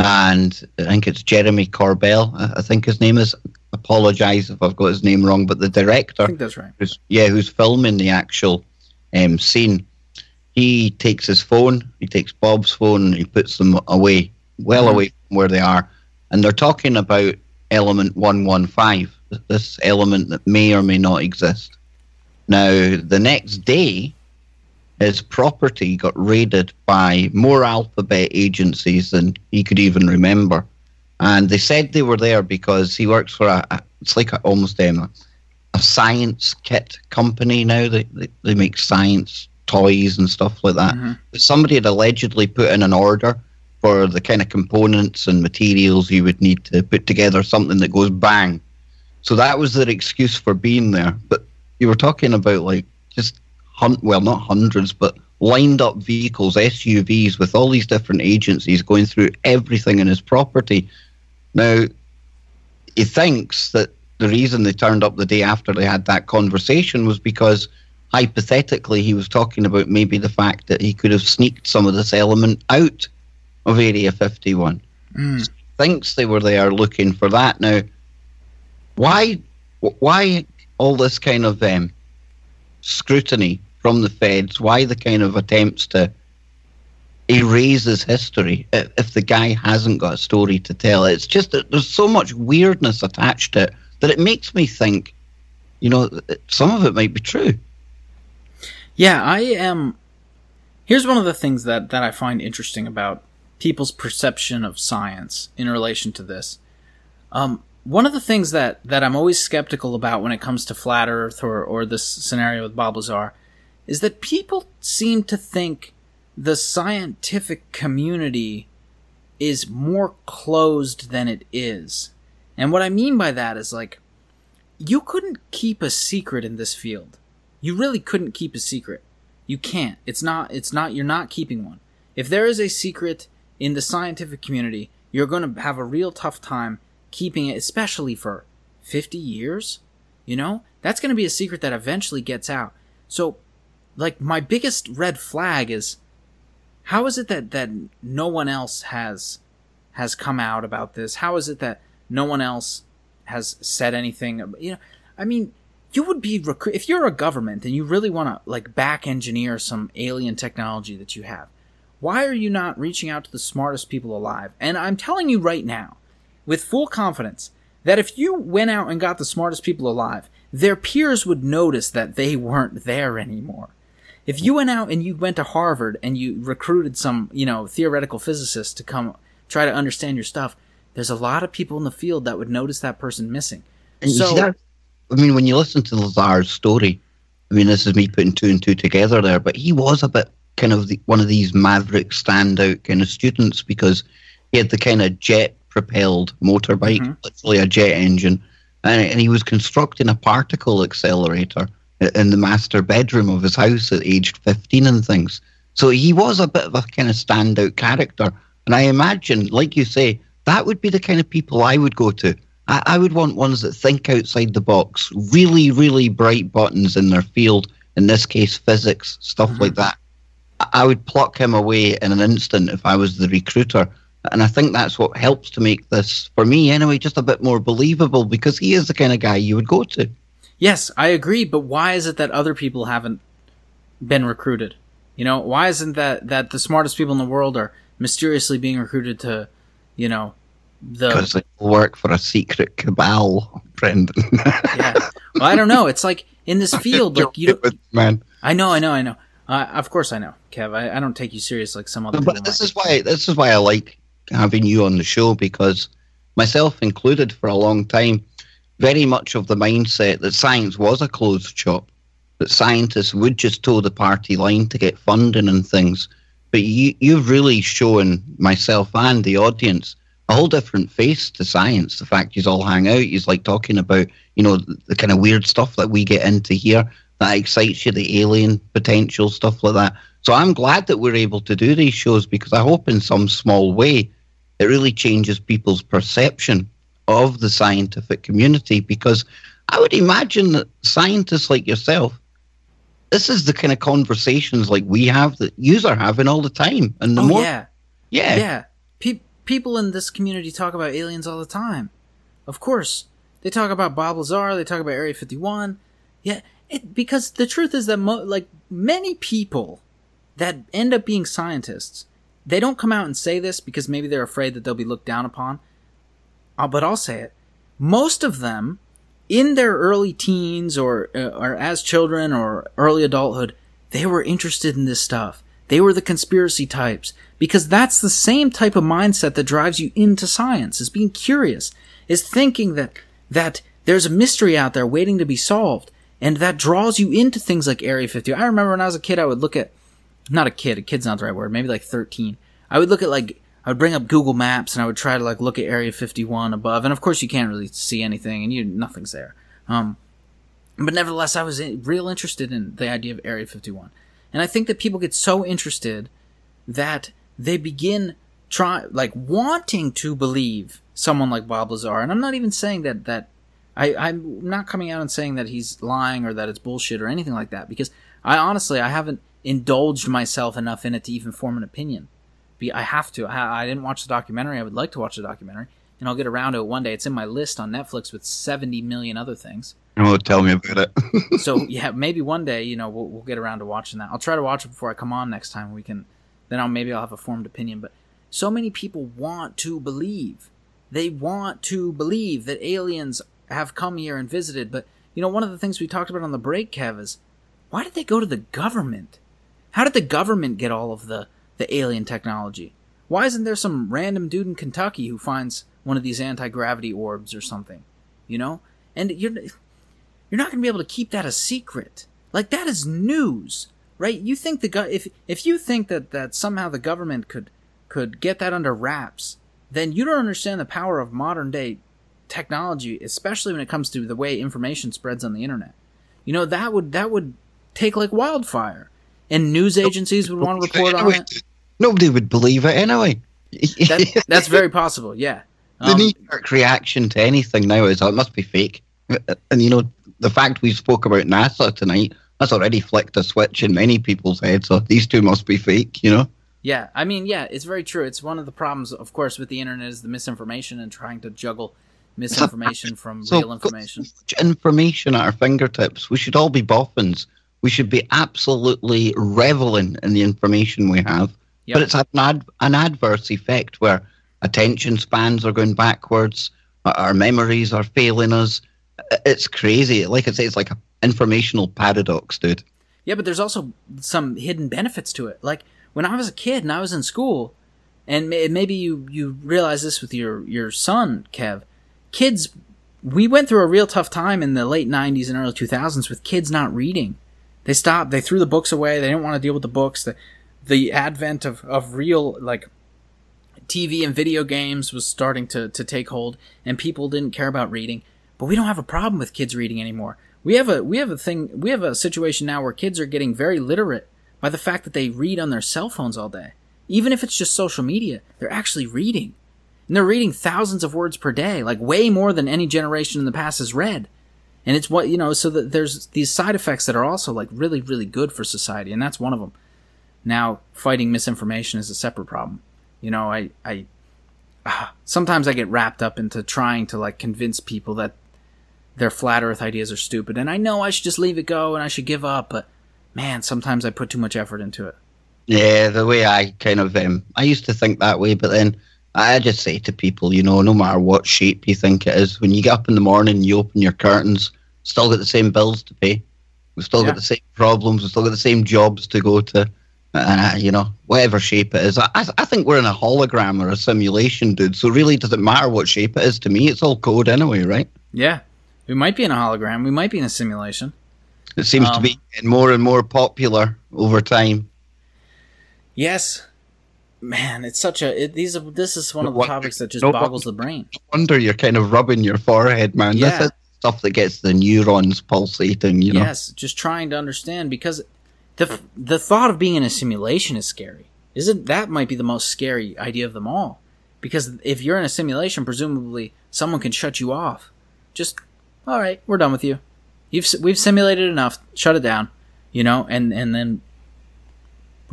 And I think it's Jeremy Corbell, I think his name is. Apologise if I've got his name wrong, but the director... I think that's right. Who's, yeah, who's filming the actual um, scene. He takes his phone, he takes Bob's phone, and he puts them away, well mm-hmm. away from where they are. And they're talking about Element one fifteen, this element that may or may not exist. Now, the next day, his property got raided by more alphabet agencies than he could even remember. And they said they were there because he works for a, a it's like a, almost um, a science kit company now. They, they, they make science toys and stuff like that. Mm-hmm. But somebody had allegedly put in an order for the kind of components and materials you would need to put together something that goes bang. So that was their excuse for being there. But you were talking about, like, just, hunt well, not hundreds, but lined up vehicles, S U Vs, with all these different agencies going through everything in his property. Now, he thinks that the reason they turned up the day after they had that conversation was because, hypothetically, he was talking about maybe the fact that he could have sneaked some of this element out of Area fifty-one. Mm. So he thinks they were there looking for that. Now, why, why... all this kind of um, scrutiny from the feds, why the kind of attempts to erase his history if the guy hasn't got a story to tell? It's just that there's so much weirdness attached to it that it makes me think, you know, some of it might be true. Yeah, I am... Here's one of the things that, that I find interesting about people's perception of science in relation to this. Um... One of the things that, that I'm always skeptical about when it comes to Flat Earth or, or this scenario with Bob Lazar is that people seem to think the scientific community is more closed than it is. And what I mean by that is, like, you couldn't keep a secret in this field. You really couldn't keep a secret. You can't. It's not, it's not, you're not keeping one. If there is a secret in the scientific community, you're going to have a real tough time keeping it, especially for fifty years, you know? That's going to be a secret that eventually gets out. So, like, my biggest red flag is, how is it that, that no one else has has come out about this? How is it that no one else has said anything? You know, I mean, you would be, rec- if you're a government and you really want to, like, back engineer some alien technology that you have, why are you not reaching out to the smartest people alive? And I'm telling you right now, with full confidence, that if you went out and got the smartest people alive, their peers would notice that they weren't there anymore. If you went out and you went to Harvard and you recruited some, you know, theoretical physicist to come try to understand your stuff, there's a lot of people in the field that would notice that person missing. And so, you see that, I mean, when you listen to Lazar's story, I mean, this is me putting two and two together there, but he was a bit kind of the, one of these maverick standout kind of students because he had the kind of jet propelled motorbike, mm-hmm. literally a jet engine, and, and he was constructing a particle accelerator in the master bedroom of his house at age fifteen and things. So he was a bit of a kind of standout character, and I imagine, like you say, that would be the kind of people I would go to. I, I would want ones that think outside the box, really, really bright buttons in their field, in this case physics, stuff mm-hmm. like that. I would pluck him away in an instant if I was the recruiter. And I think that's what helps to make this, for me anyway, just a bit more believable, because he is the kind of guy you would go to. Yes, I agree, but why is it that other people haven't been recruited? You know, why isn't that that the smartest people in the world are mysteriously being recruited to, you know, the... Because they work for a secret cabal, Brendan. Yeah. Well, I don't know. It's like, in this field, like, you don't... Man. I know, I know, I know. Uh, of course I know, Kev. I, I don't take you serious like some other people. But this is why, this is why I like having you on the show, because myself included for a long time, very much of the mindset that science was a closed shop, that scientists would just toe the party line to get funding and things. But you, you've really shown myself and the audience a whole different face to science. The fact you all hang out, you like talking about, you know, the, the kind of weird stuff that we get into here that excites you, the alien potential, stuff like that. So I'm glad that we're able to do these shows, because I hope in some small way it really changes people's perception of the scientific community, because I would imagine that scientists like yourself, this is the kind of conversations like we have that yous are having all the time. And the oh, more, yeah. Yeah. Yeah. Pe- people in this community talk about aliens all the time. Of course. They talk about Bob Lazar. They talk about Area fifty-one. Yeah. It, because the truth is that mo- like many people that end up being scientists, they don't come out and say this because maybe they're afraid that they'll be looked down upon. Uh, but I'll say it. Most of them in their early teens or, uh, or as children or early adulthood, they were interested in this stuff. They were the conspiracy types, because that's the same type of mindset that drives you into science, is being curious, is thinking that that there's a mystery out there waiting to be solved. And that draws you into things like Area fifty-one. I remember when I was a kid, I would look at, not a kid, a kid's not the right word, maybe like thirteen. I would look at like, I would bring up Google Maps and I would try to like look at Area fifty-one above. And of course you can't really see anything and you, nothing's there. Um, but nevertheless, I was real interested in the idea of Area fifty-one. And I think that people get so interested that they begin try, like wanting to believe someone like Bob Lazar. And I'm not even saying that, that, I, I'm not coming out and saying that he's lying or that it's bullshit or anything like that, because I honestly, I haven't indulged myself enough in it to even form an opinion. I have to. I didn't watch the documentary. I would like to watch the documentary, and I'll get around to it one day. It's in my list on Netflix with seventy million other things. Oh, tell me about it. So, yeah, maybe one day, you know, we'll, we'll get around to watching that. I'll try to watch it before I come on next time. We can, then I'll maybe I'll have a formed opinion. But so many people want to believe. They want to believe that aliens have come here and visited, but you know, one of the things we talked about on the break, Kev, is why did they go to the government? How did the government get all of the, the alien technology? Why isn't there some random dude in Kentucky who finds one of these anti-gravity orbs or something? You know? And you're you're not going to be able to keep that a secret. Like, that is news, right? You think the go- if if you think that, that somehow the government could could get that under wraps, then you don't understand the power of modern day technology, especially when it comes to the way information spreads on the internet. You know, that would that would take like wildfire, and news agencies would want to report on it. Nobody would believe it anyway. That, that's very possible. Yeah, um, the knee-jerk reaction to anything now is, oh, it must be fake. And you know, the fact we spoke about NASA tonight, that's already flicked a switch in many people's heads. So these two must be fake. You know. Yeah, I mean, yeah, it's very true. It's one of the problems, of course, with the internet is the misinformation and trying to juggle misinformation from so, real information. Information at our fingertips. We should all be boffins. We should be absolutely reveling in the information we have. Yep. But it's had an, ad- an adverse effect where attention spans are going backwards, our memories are failing us. It's crazy. Like I say, it's like an informational paradox, dude. Yeah, but there's also some hidden benefits to it. Like when I was a kid and I was in school, and maybe you, you realize this with your, your son, Kev, kids, we went through a real tough time in the late nineties and early two thousands with kids not reading. They stopped. They threw the books away. They didn't want to deal with the books. The, the advent of, of real like T V and video games was starting to, to take hold, and people didn't care about reading. But we don't have a problem with kids reading anymore. We have a we have a thing. We have a situation now where kids are getting very literate by the fact that they read on their cell phones all day. Even if it's just social media, they're actually reading. And they're reading thousands of words per day, like way more than any generation in the past has read. And it's what, you know, so that there's these side effects that are also like really, really good for society. And that's one of them. Now, fighting misinformation is a separate problem. You know, I, I uh, sometimes I get wrapped up into trying to, like, convince people that their flat earth ideas are stupid. And I know I should just leave it go and I should give up. But, man, sometimes I put too much effort into it. Yeah, the way I kind of, um, I used to think that way, but then I just say to people, you know, no matter what shape you think it is, when you get up in the morning, you open your curtains, still got the same bills to pay. We've still yeah. got the same problems. We've still got the same jobs to go to. And, uh, you know, whatever shape it is. I, I think we're in a hologram or a simulation, dude. So really doesn't matter what shape it is to me. It's all code anyway, right? Yeah. We might be in a hologram. We might be in a simulation. It seems um, to be getting more and more popular over time. Yes. Man, it's such a... It, these are, this is one of the topics that just no boggles wonder, the brain. No wonder you're kind of rubbing your forehead, man. Yeah. This is stuff that gets the neurons pulsating, you know? Yes, just trying to understand because... The the thought of being in a simulation is scary. Isn't that might be the most scary idea of them all? Because if you're in a simulation, presumably someone can shut you off. Just, all right, we're done with you. You've we've simulated enough. Shut it down, you know, and, and then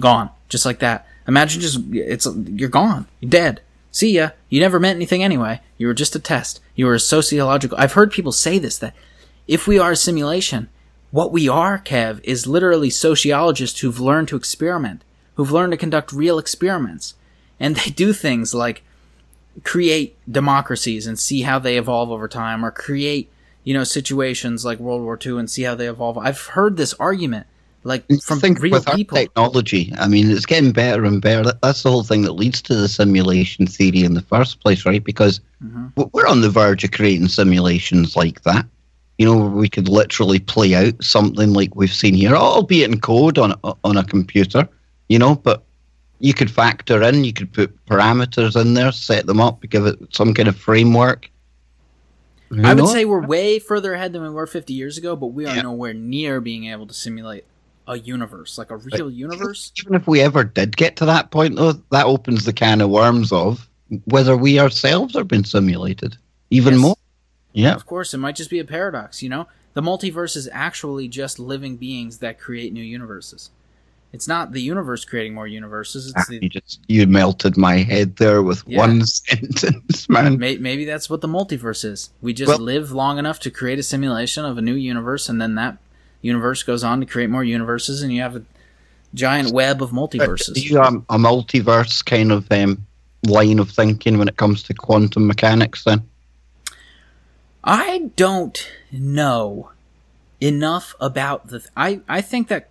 gone, just like that. Imagine just it's you're gone, you're dead. See ya. You never meant anything anyway. You were just a test. You were a sociological. I've heard people say this that if we are a simulation. What we are, Kev, is literally sociologists who've learned to experiment, who've learned to conduct real experiments. And they do things like create democracies and see how they evolve over time, or create, you know, situations like World War Two and see how they evolve. I've heard this argument, like, from think real with people. Our technology, I mean, it's getting better and better. That's the whole thing that leads to the simulation theory in the first place, right? Because mm-hmm. we're on the verge of creating simulations like that. You know, we could literally play out something like we've seen here, albeit in code on on a computer, you know, but you could factor in, you could put parameters in there, set them up, give it some kind of framework. You I know? would say we're way further ahead than we were fifty years ago, but we are yeah. nowhere near being able to simulate a universe, like a real but universe. Even if we ever did get to that point, though, that opens the can of worms of whether we ourselves are being simulated even yes. more. Yeah, of course, it might just be a paradox, you know? The multiverse is actually just living beings that create new universes. It's not the universe creating more universes. It's the... you, just, you melted my head there with yeah. one sentence, man. Maybe, maybe that's what the multiverse is. We just well, live long enough to create a simulation of a new universe, and then that universe goes on to create more universes, and you have a giant web of multiverses. You have a multiverse kind of um, line of thinking when it comes to quantum mechanics, then? I don't know enough about the... Th- I, I think that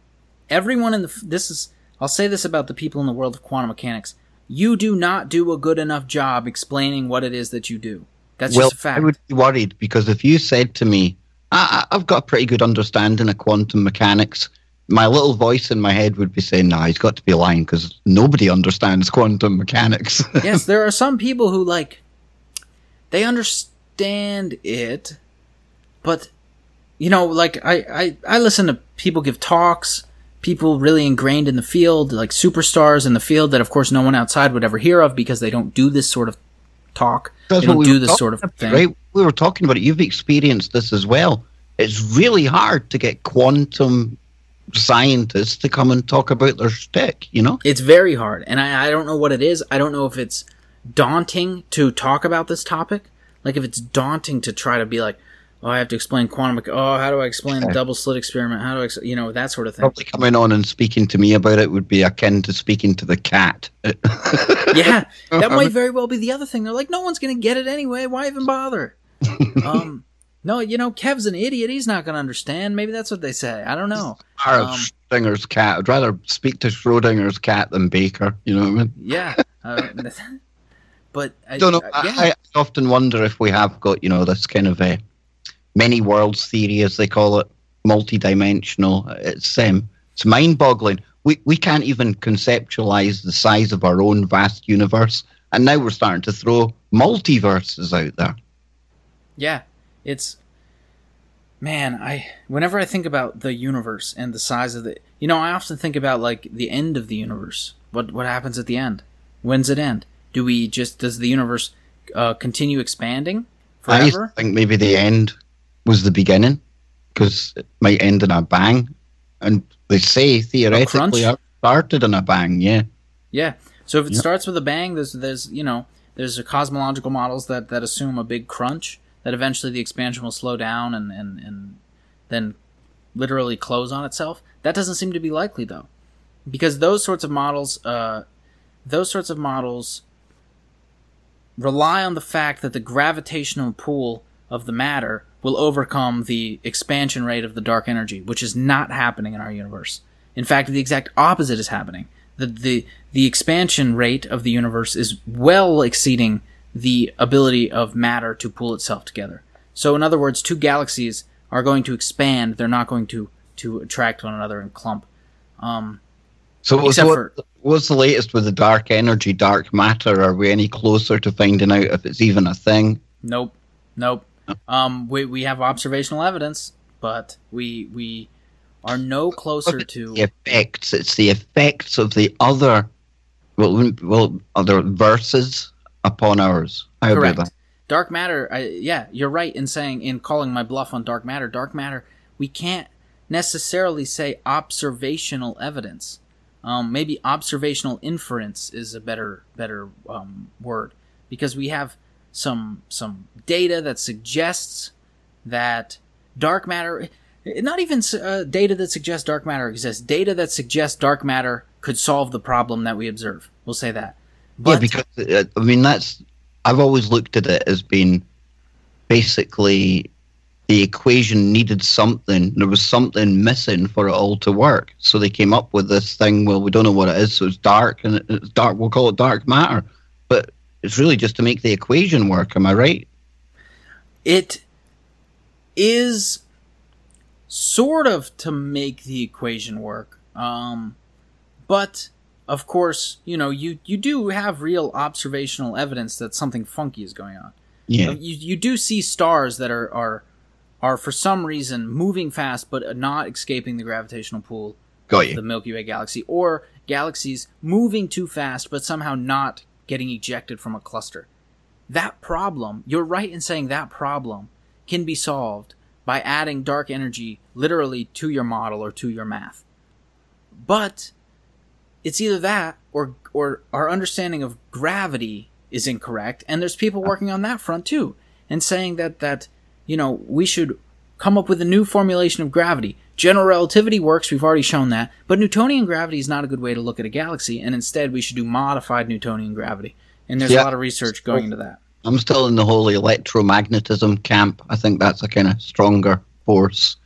everyone in the... This is... I'll say this about the people in the world of quantum mechanics. You do not do a good enough job explaining what it is that you do. That's well, just a fact. I would be worried because if you said to me, I, I've got a pretty good understanding of quantum mechanics, my little voice in my head would be saying, nah, he's got to be lying because nobody understands quantum mechanics. Yes, there are some people who, like, they understand... understand it, but, you know, like, I, I, I listen to people give talks, people really ingrained in the field, like superstars in the field that, of course, no one outside would ever hear of because they don't do this sort of talk. That's they don't we do this sort of about, thing. Right? We were talking about it. You've experienced this as well. It's really hard to get quantum scientists to come and talk about their shtick, you know? It's very hard, and I, I don't know what it is. I don't know if it's daunting to talk about this topic. Like, if it's daunting to try to be like, oh, I have to explain quantum, oh, how do I explain the double slit experiment? How do I, ex-? you know, that sort of thing. Probably coming on and speaking to me about it would be akin to speaking to the cat. Yeah, that might very well be the other thing. They're like, no one's going to get it anyway. Why even bother? um, no, you know, Kev's an idiot. He's not going to understand. Maybe that's what they say. I don't know. Um, Schrodinger's cat. I'd rather speak to Schrodinger's cat than Baker. You know what I mean? Yeah. Uh, But I don't know. I, yeah. I often wonder if we have got, you know, this kind of a many worlds theory, as they call it, multidimensional. It's um, it's mind-boggling. We we can't even conceptualize the size of our own vast universe, and now we're starting to throw multiverses out there. Yeah, it's man. I whenever I think about the universe and the size of the, you know, I often think about like the end of the universe. What what happens at the end? When's it end? Do we just, does the universe uh, continue expanding forever? I think maybe the end was the beginning because it might end in a bang. And they say theoretically our started in a bang, yeah. Yeah. So if it yep. starts with a bang, there's there's you know there's cosmological models that, that assume a big crunch, that eventually the expansion will slow down and, and, and then literally close on itself. That doesn't seem to be likely though, because those sorts of models, uh, those sorts of models rely on the fact that the gravitational pull of the matter will overcome the expansion rate of the dark energy, which is not happening in our universe. In fact, the exact opposite is happening. The, the the expansion rate of the universe is well exceeding the ability of matter to pull itself together. So in other words, two galaxies are going to expand. They're not going to, to attract one another and clump. Um, so what's, what, for, what's the latest with the dark energy, dark matter? Are we any closer to finding out if it's even a thing? Nope. Nope. No. Um, we, we have observational evidence, but we... we are no closer to the effects. It's the effects of the other, well, well other verses upon ours. I agree with that. Dark matter. I, yeah, you're right in saying in calling my bluff on dark matter. Dark matter. We can't necessarily say observational evidence. Um, maybe observational inference is a better better um, word, because we have some some data that suggests that dark matter. Not even uh, data that suggests dark matter exists. Data that suggests dark matter could solve the problem that we observe. We'll say that. But yeah, because, uh, I mean, that's... I've always looked at it as being basically the equation needed something. There was something missing for it all to work. So they came up with this thing, well, we don't know what it is, so it's dark, and it's dark. We'll call it dark matter. But it's really just to make the equation work. Am I right? It is... sort of to make the equation work. Um, but, of course, you know, you, you do have real observational evidence that something funky is going on. Yeah. You you do see stars that are, are, are for some reason moving fast but not escaping the gravitational pull Got you. of the Milky Way galaxy, or galaxies moving too fast but somehow not getting ejected from a cluster. That problem, you're right in saying that problem can be solved by adding dark energy literally to your model or to your math. But it's either that or or our understanding of gravity is incorrect, and there's people working on that front too, and saying that, that you know, we should come up with a new formulation of gravity. General relativity works, we've already shown that, but Newtonian gravity is not a good way to look at a galaxy, and instead we should do modified Newtonian gravity. And there's yeah. a lot of research going into that. I'm still in the whole electromagnetism camp. I think that's a kind of stronger force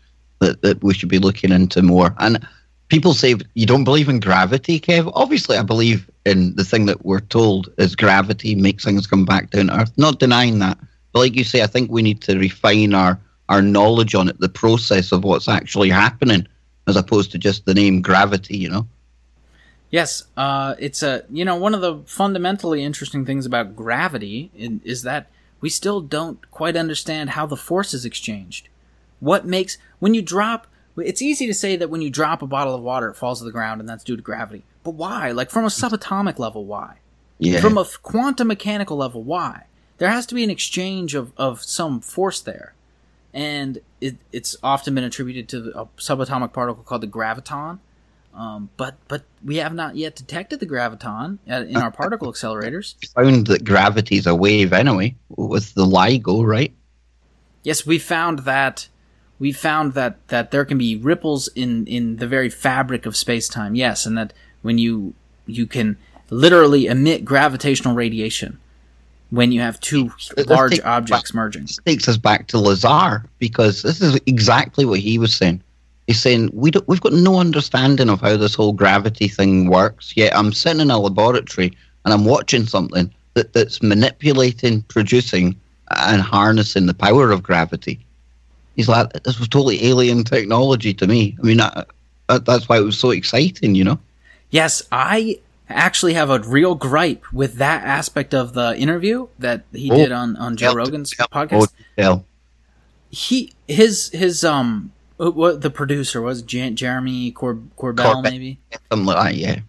that, that we should be looking into more. And people say, you don't believe in gravity, Kev? Obviously, I believe in the thing that we're told is gravity makes things come back down to Earth. Not denying that. But like you say, I think we need to refine our, our knowledge on it, the process of what's actually happening, as opposed to just the name gravity, you know? Yes, uh, it's a you know one of the fundamentally interesting things about gravity in, is that we still don't quite understand how the force is exchanged. What makes when you drop? It's easy to say that when you drop a bottle of water, it falls to the ground, and that's due to gravity. But why? Like from a subatomic level, why? Yeah. From a quantum mechanical level, why? There has to be an exchange of, of some force there, and it, it's often been attributed to a subatomic particle called the graviton. Um, but but we have not yet detected the graviton in our particle accelerators. We found that gravity is a wave anyway, with the LIGO, right? Yes, we found that we found that, that there can be ripples in, in the very fabric of space-time, yes, and that when you you can literally emit gravitational radiation when you have two large takes, objects merging. This takes us back to Lazar, because this is exactly what he was saying. He's saying, we don't, we've got no understanding of how this whole gravity thing works, yet I'm sitting in a laboratory and I'm watching something that, that's manipulating, producing, and harnessing the power of gravity. He's like, this was totally alien technology to me. I mean, I, that, that's why it was so exciting, you know? Yes, I actually have a real gripe with that aspect of the interview that he oh, did on, on Joe Rogan's podcast. Oh, he, his, his, um... What the producer was Jan- Jeremy Cor- Corbell, Corbett, maybe? Something like that, yeah.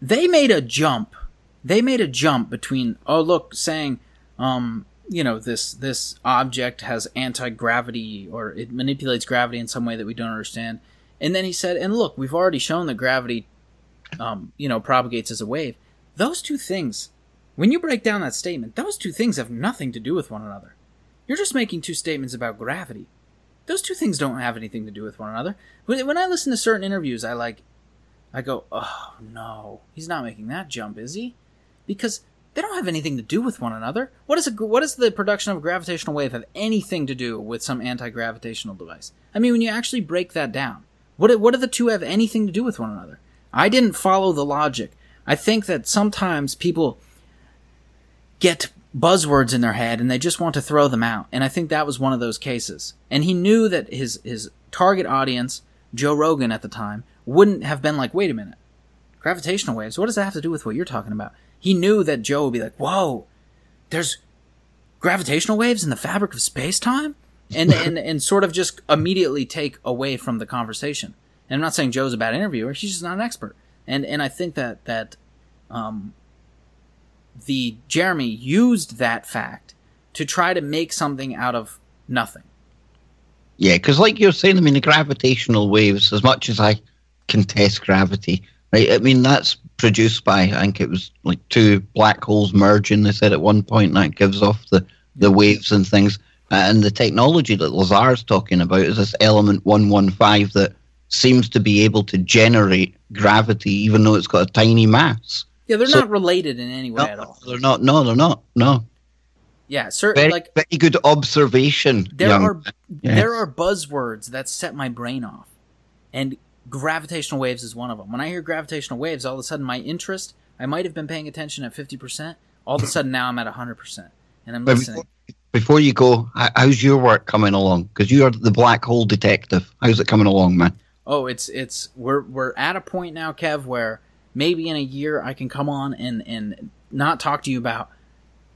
They made a jump. They made a jump between, oh, look, saying, um, you know, this this object has anti-gravity, or it manipulates gravity in some way that we don't understand. And then he said, and look, we've already shown that gravity um, you know, propagates as a wave. Those two things, when you break down that statement, those two things have nothing to do with one another. You're just making two statements about gravity. Those two things don't have anything to do with one another. When I listen to certain interviews, I like, I go, oh, no, he's not making that jump, is he? Because they don't have anything to do with one another. What is a, what does the production of a gravitational wave have anything to do with some anti-gravitational device? I mean, when you actually break that down, what, what do the two have anything to do with one another? I didn't follow the logic. I think that sometimes people get buzzwords in their head and they just want to throw them out. And I think that was one of those cases. And he knew that his, his target audience, Joe Rogan at the time, wouldn't have been like, wait a minute, gravitational waves, what does that have to do with what you're talking about? He knew that Joe would be like, whoa, there's gravitational waves in the fabric of space-time? And, and, and sort of just immediately take away from the conversation. And I'm not saying Joe's a bad interviewer. She's just not an expert. And and I think that, that um, the Jeremy used that fact to try to make something out of nothing. Yeah, because like you're saying, I mean, the gravitational waves, as much as I contest gravity, right? I mean, that's produced by, I think it was like two black holes merging, they said at one point, and that gives off the, the waves and things. And the technology that Lazar's talking about is this Element one fifteen that seems to be able to generate gravity, even though it's got a tiny mass. Yeah, they're so, not related in any way no, at all. They're not. No, they're not. No. Yeah, certainly. Like very good observation. There young. are yes. there are buzzwords that set my brain off, and gravitational waves is one of them. When I hear gravitational waves, all of a sudden my interest, I might have been paying attention at fifty percent. All of a sudden now I'm at a hundred percent, and I'm listening. Before you go, how's your work coming along? Because you are the black hole detective. How's it coming along, man? Oh, it's it's we're we're at a point now, Kev, where maybe in a year I can come on and, and not talk to you about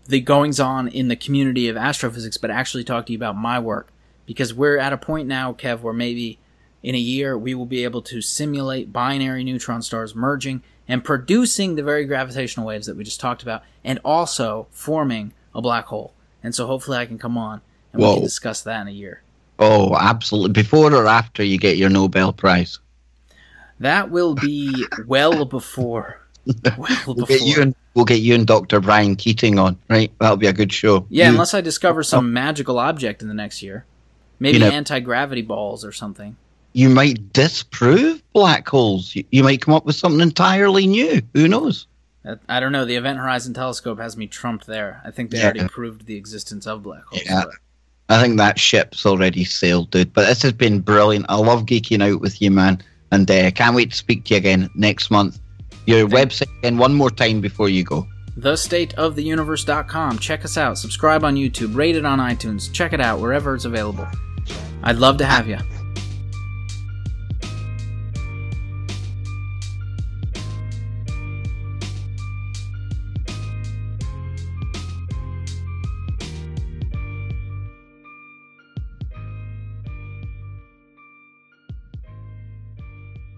the goings on in the community of astrophysics, but actually talk to you about my work. Because we're at a point now, Kev, where maybe in a year we will be able to simulate binary neutron stars merging and producing the very gravitational waves that we just talked about, and also forming a black hole. And so hopefully I can come on and Whoa. we can discuss that in a year. Oh, absolutely. Before or after you get your Nobel Prize? That will be well before. Well before. We'll get you and, we'll get you and Doctor Brian Keating on, right? That'll be a good show. Yeah, you, unless I discover some oh, magical object in the next year. Maybe you know, anti-gravity balls or something. You might disprove black holes. You, you might come up with something entirely new. Who knows? I don't know. The Event Horizon Telescope has me trumped there. I think they yeah. already proved the existence of black holes. Yeah. But. I think that ship's already sailed, dude. But this has been brilliant. I love geeking out with you, man. And I uh, can't wait to speak to you again next month. Your Thanks. website again one more time before you go. the state of the universe dot com. Check us out. Subscribe on YouTube. Rate it on iTunes. Check it out wherever it's available. I'd love to have you.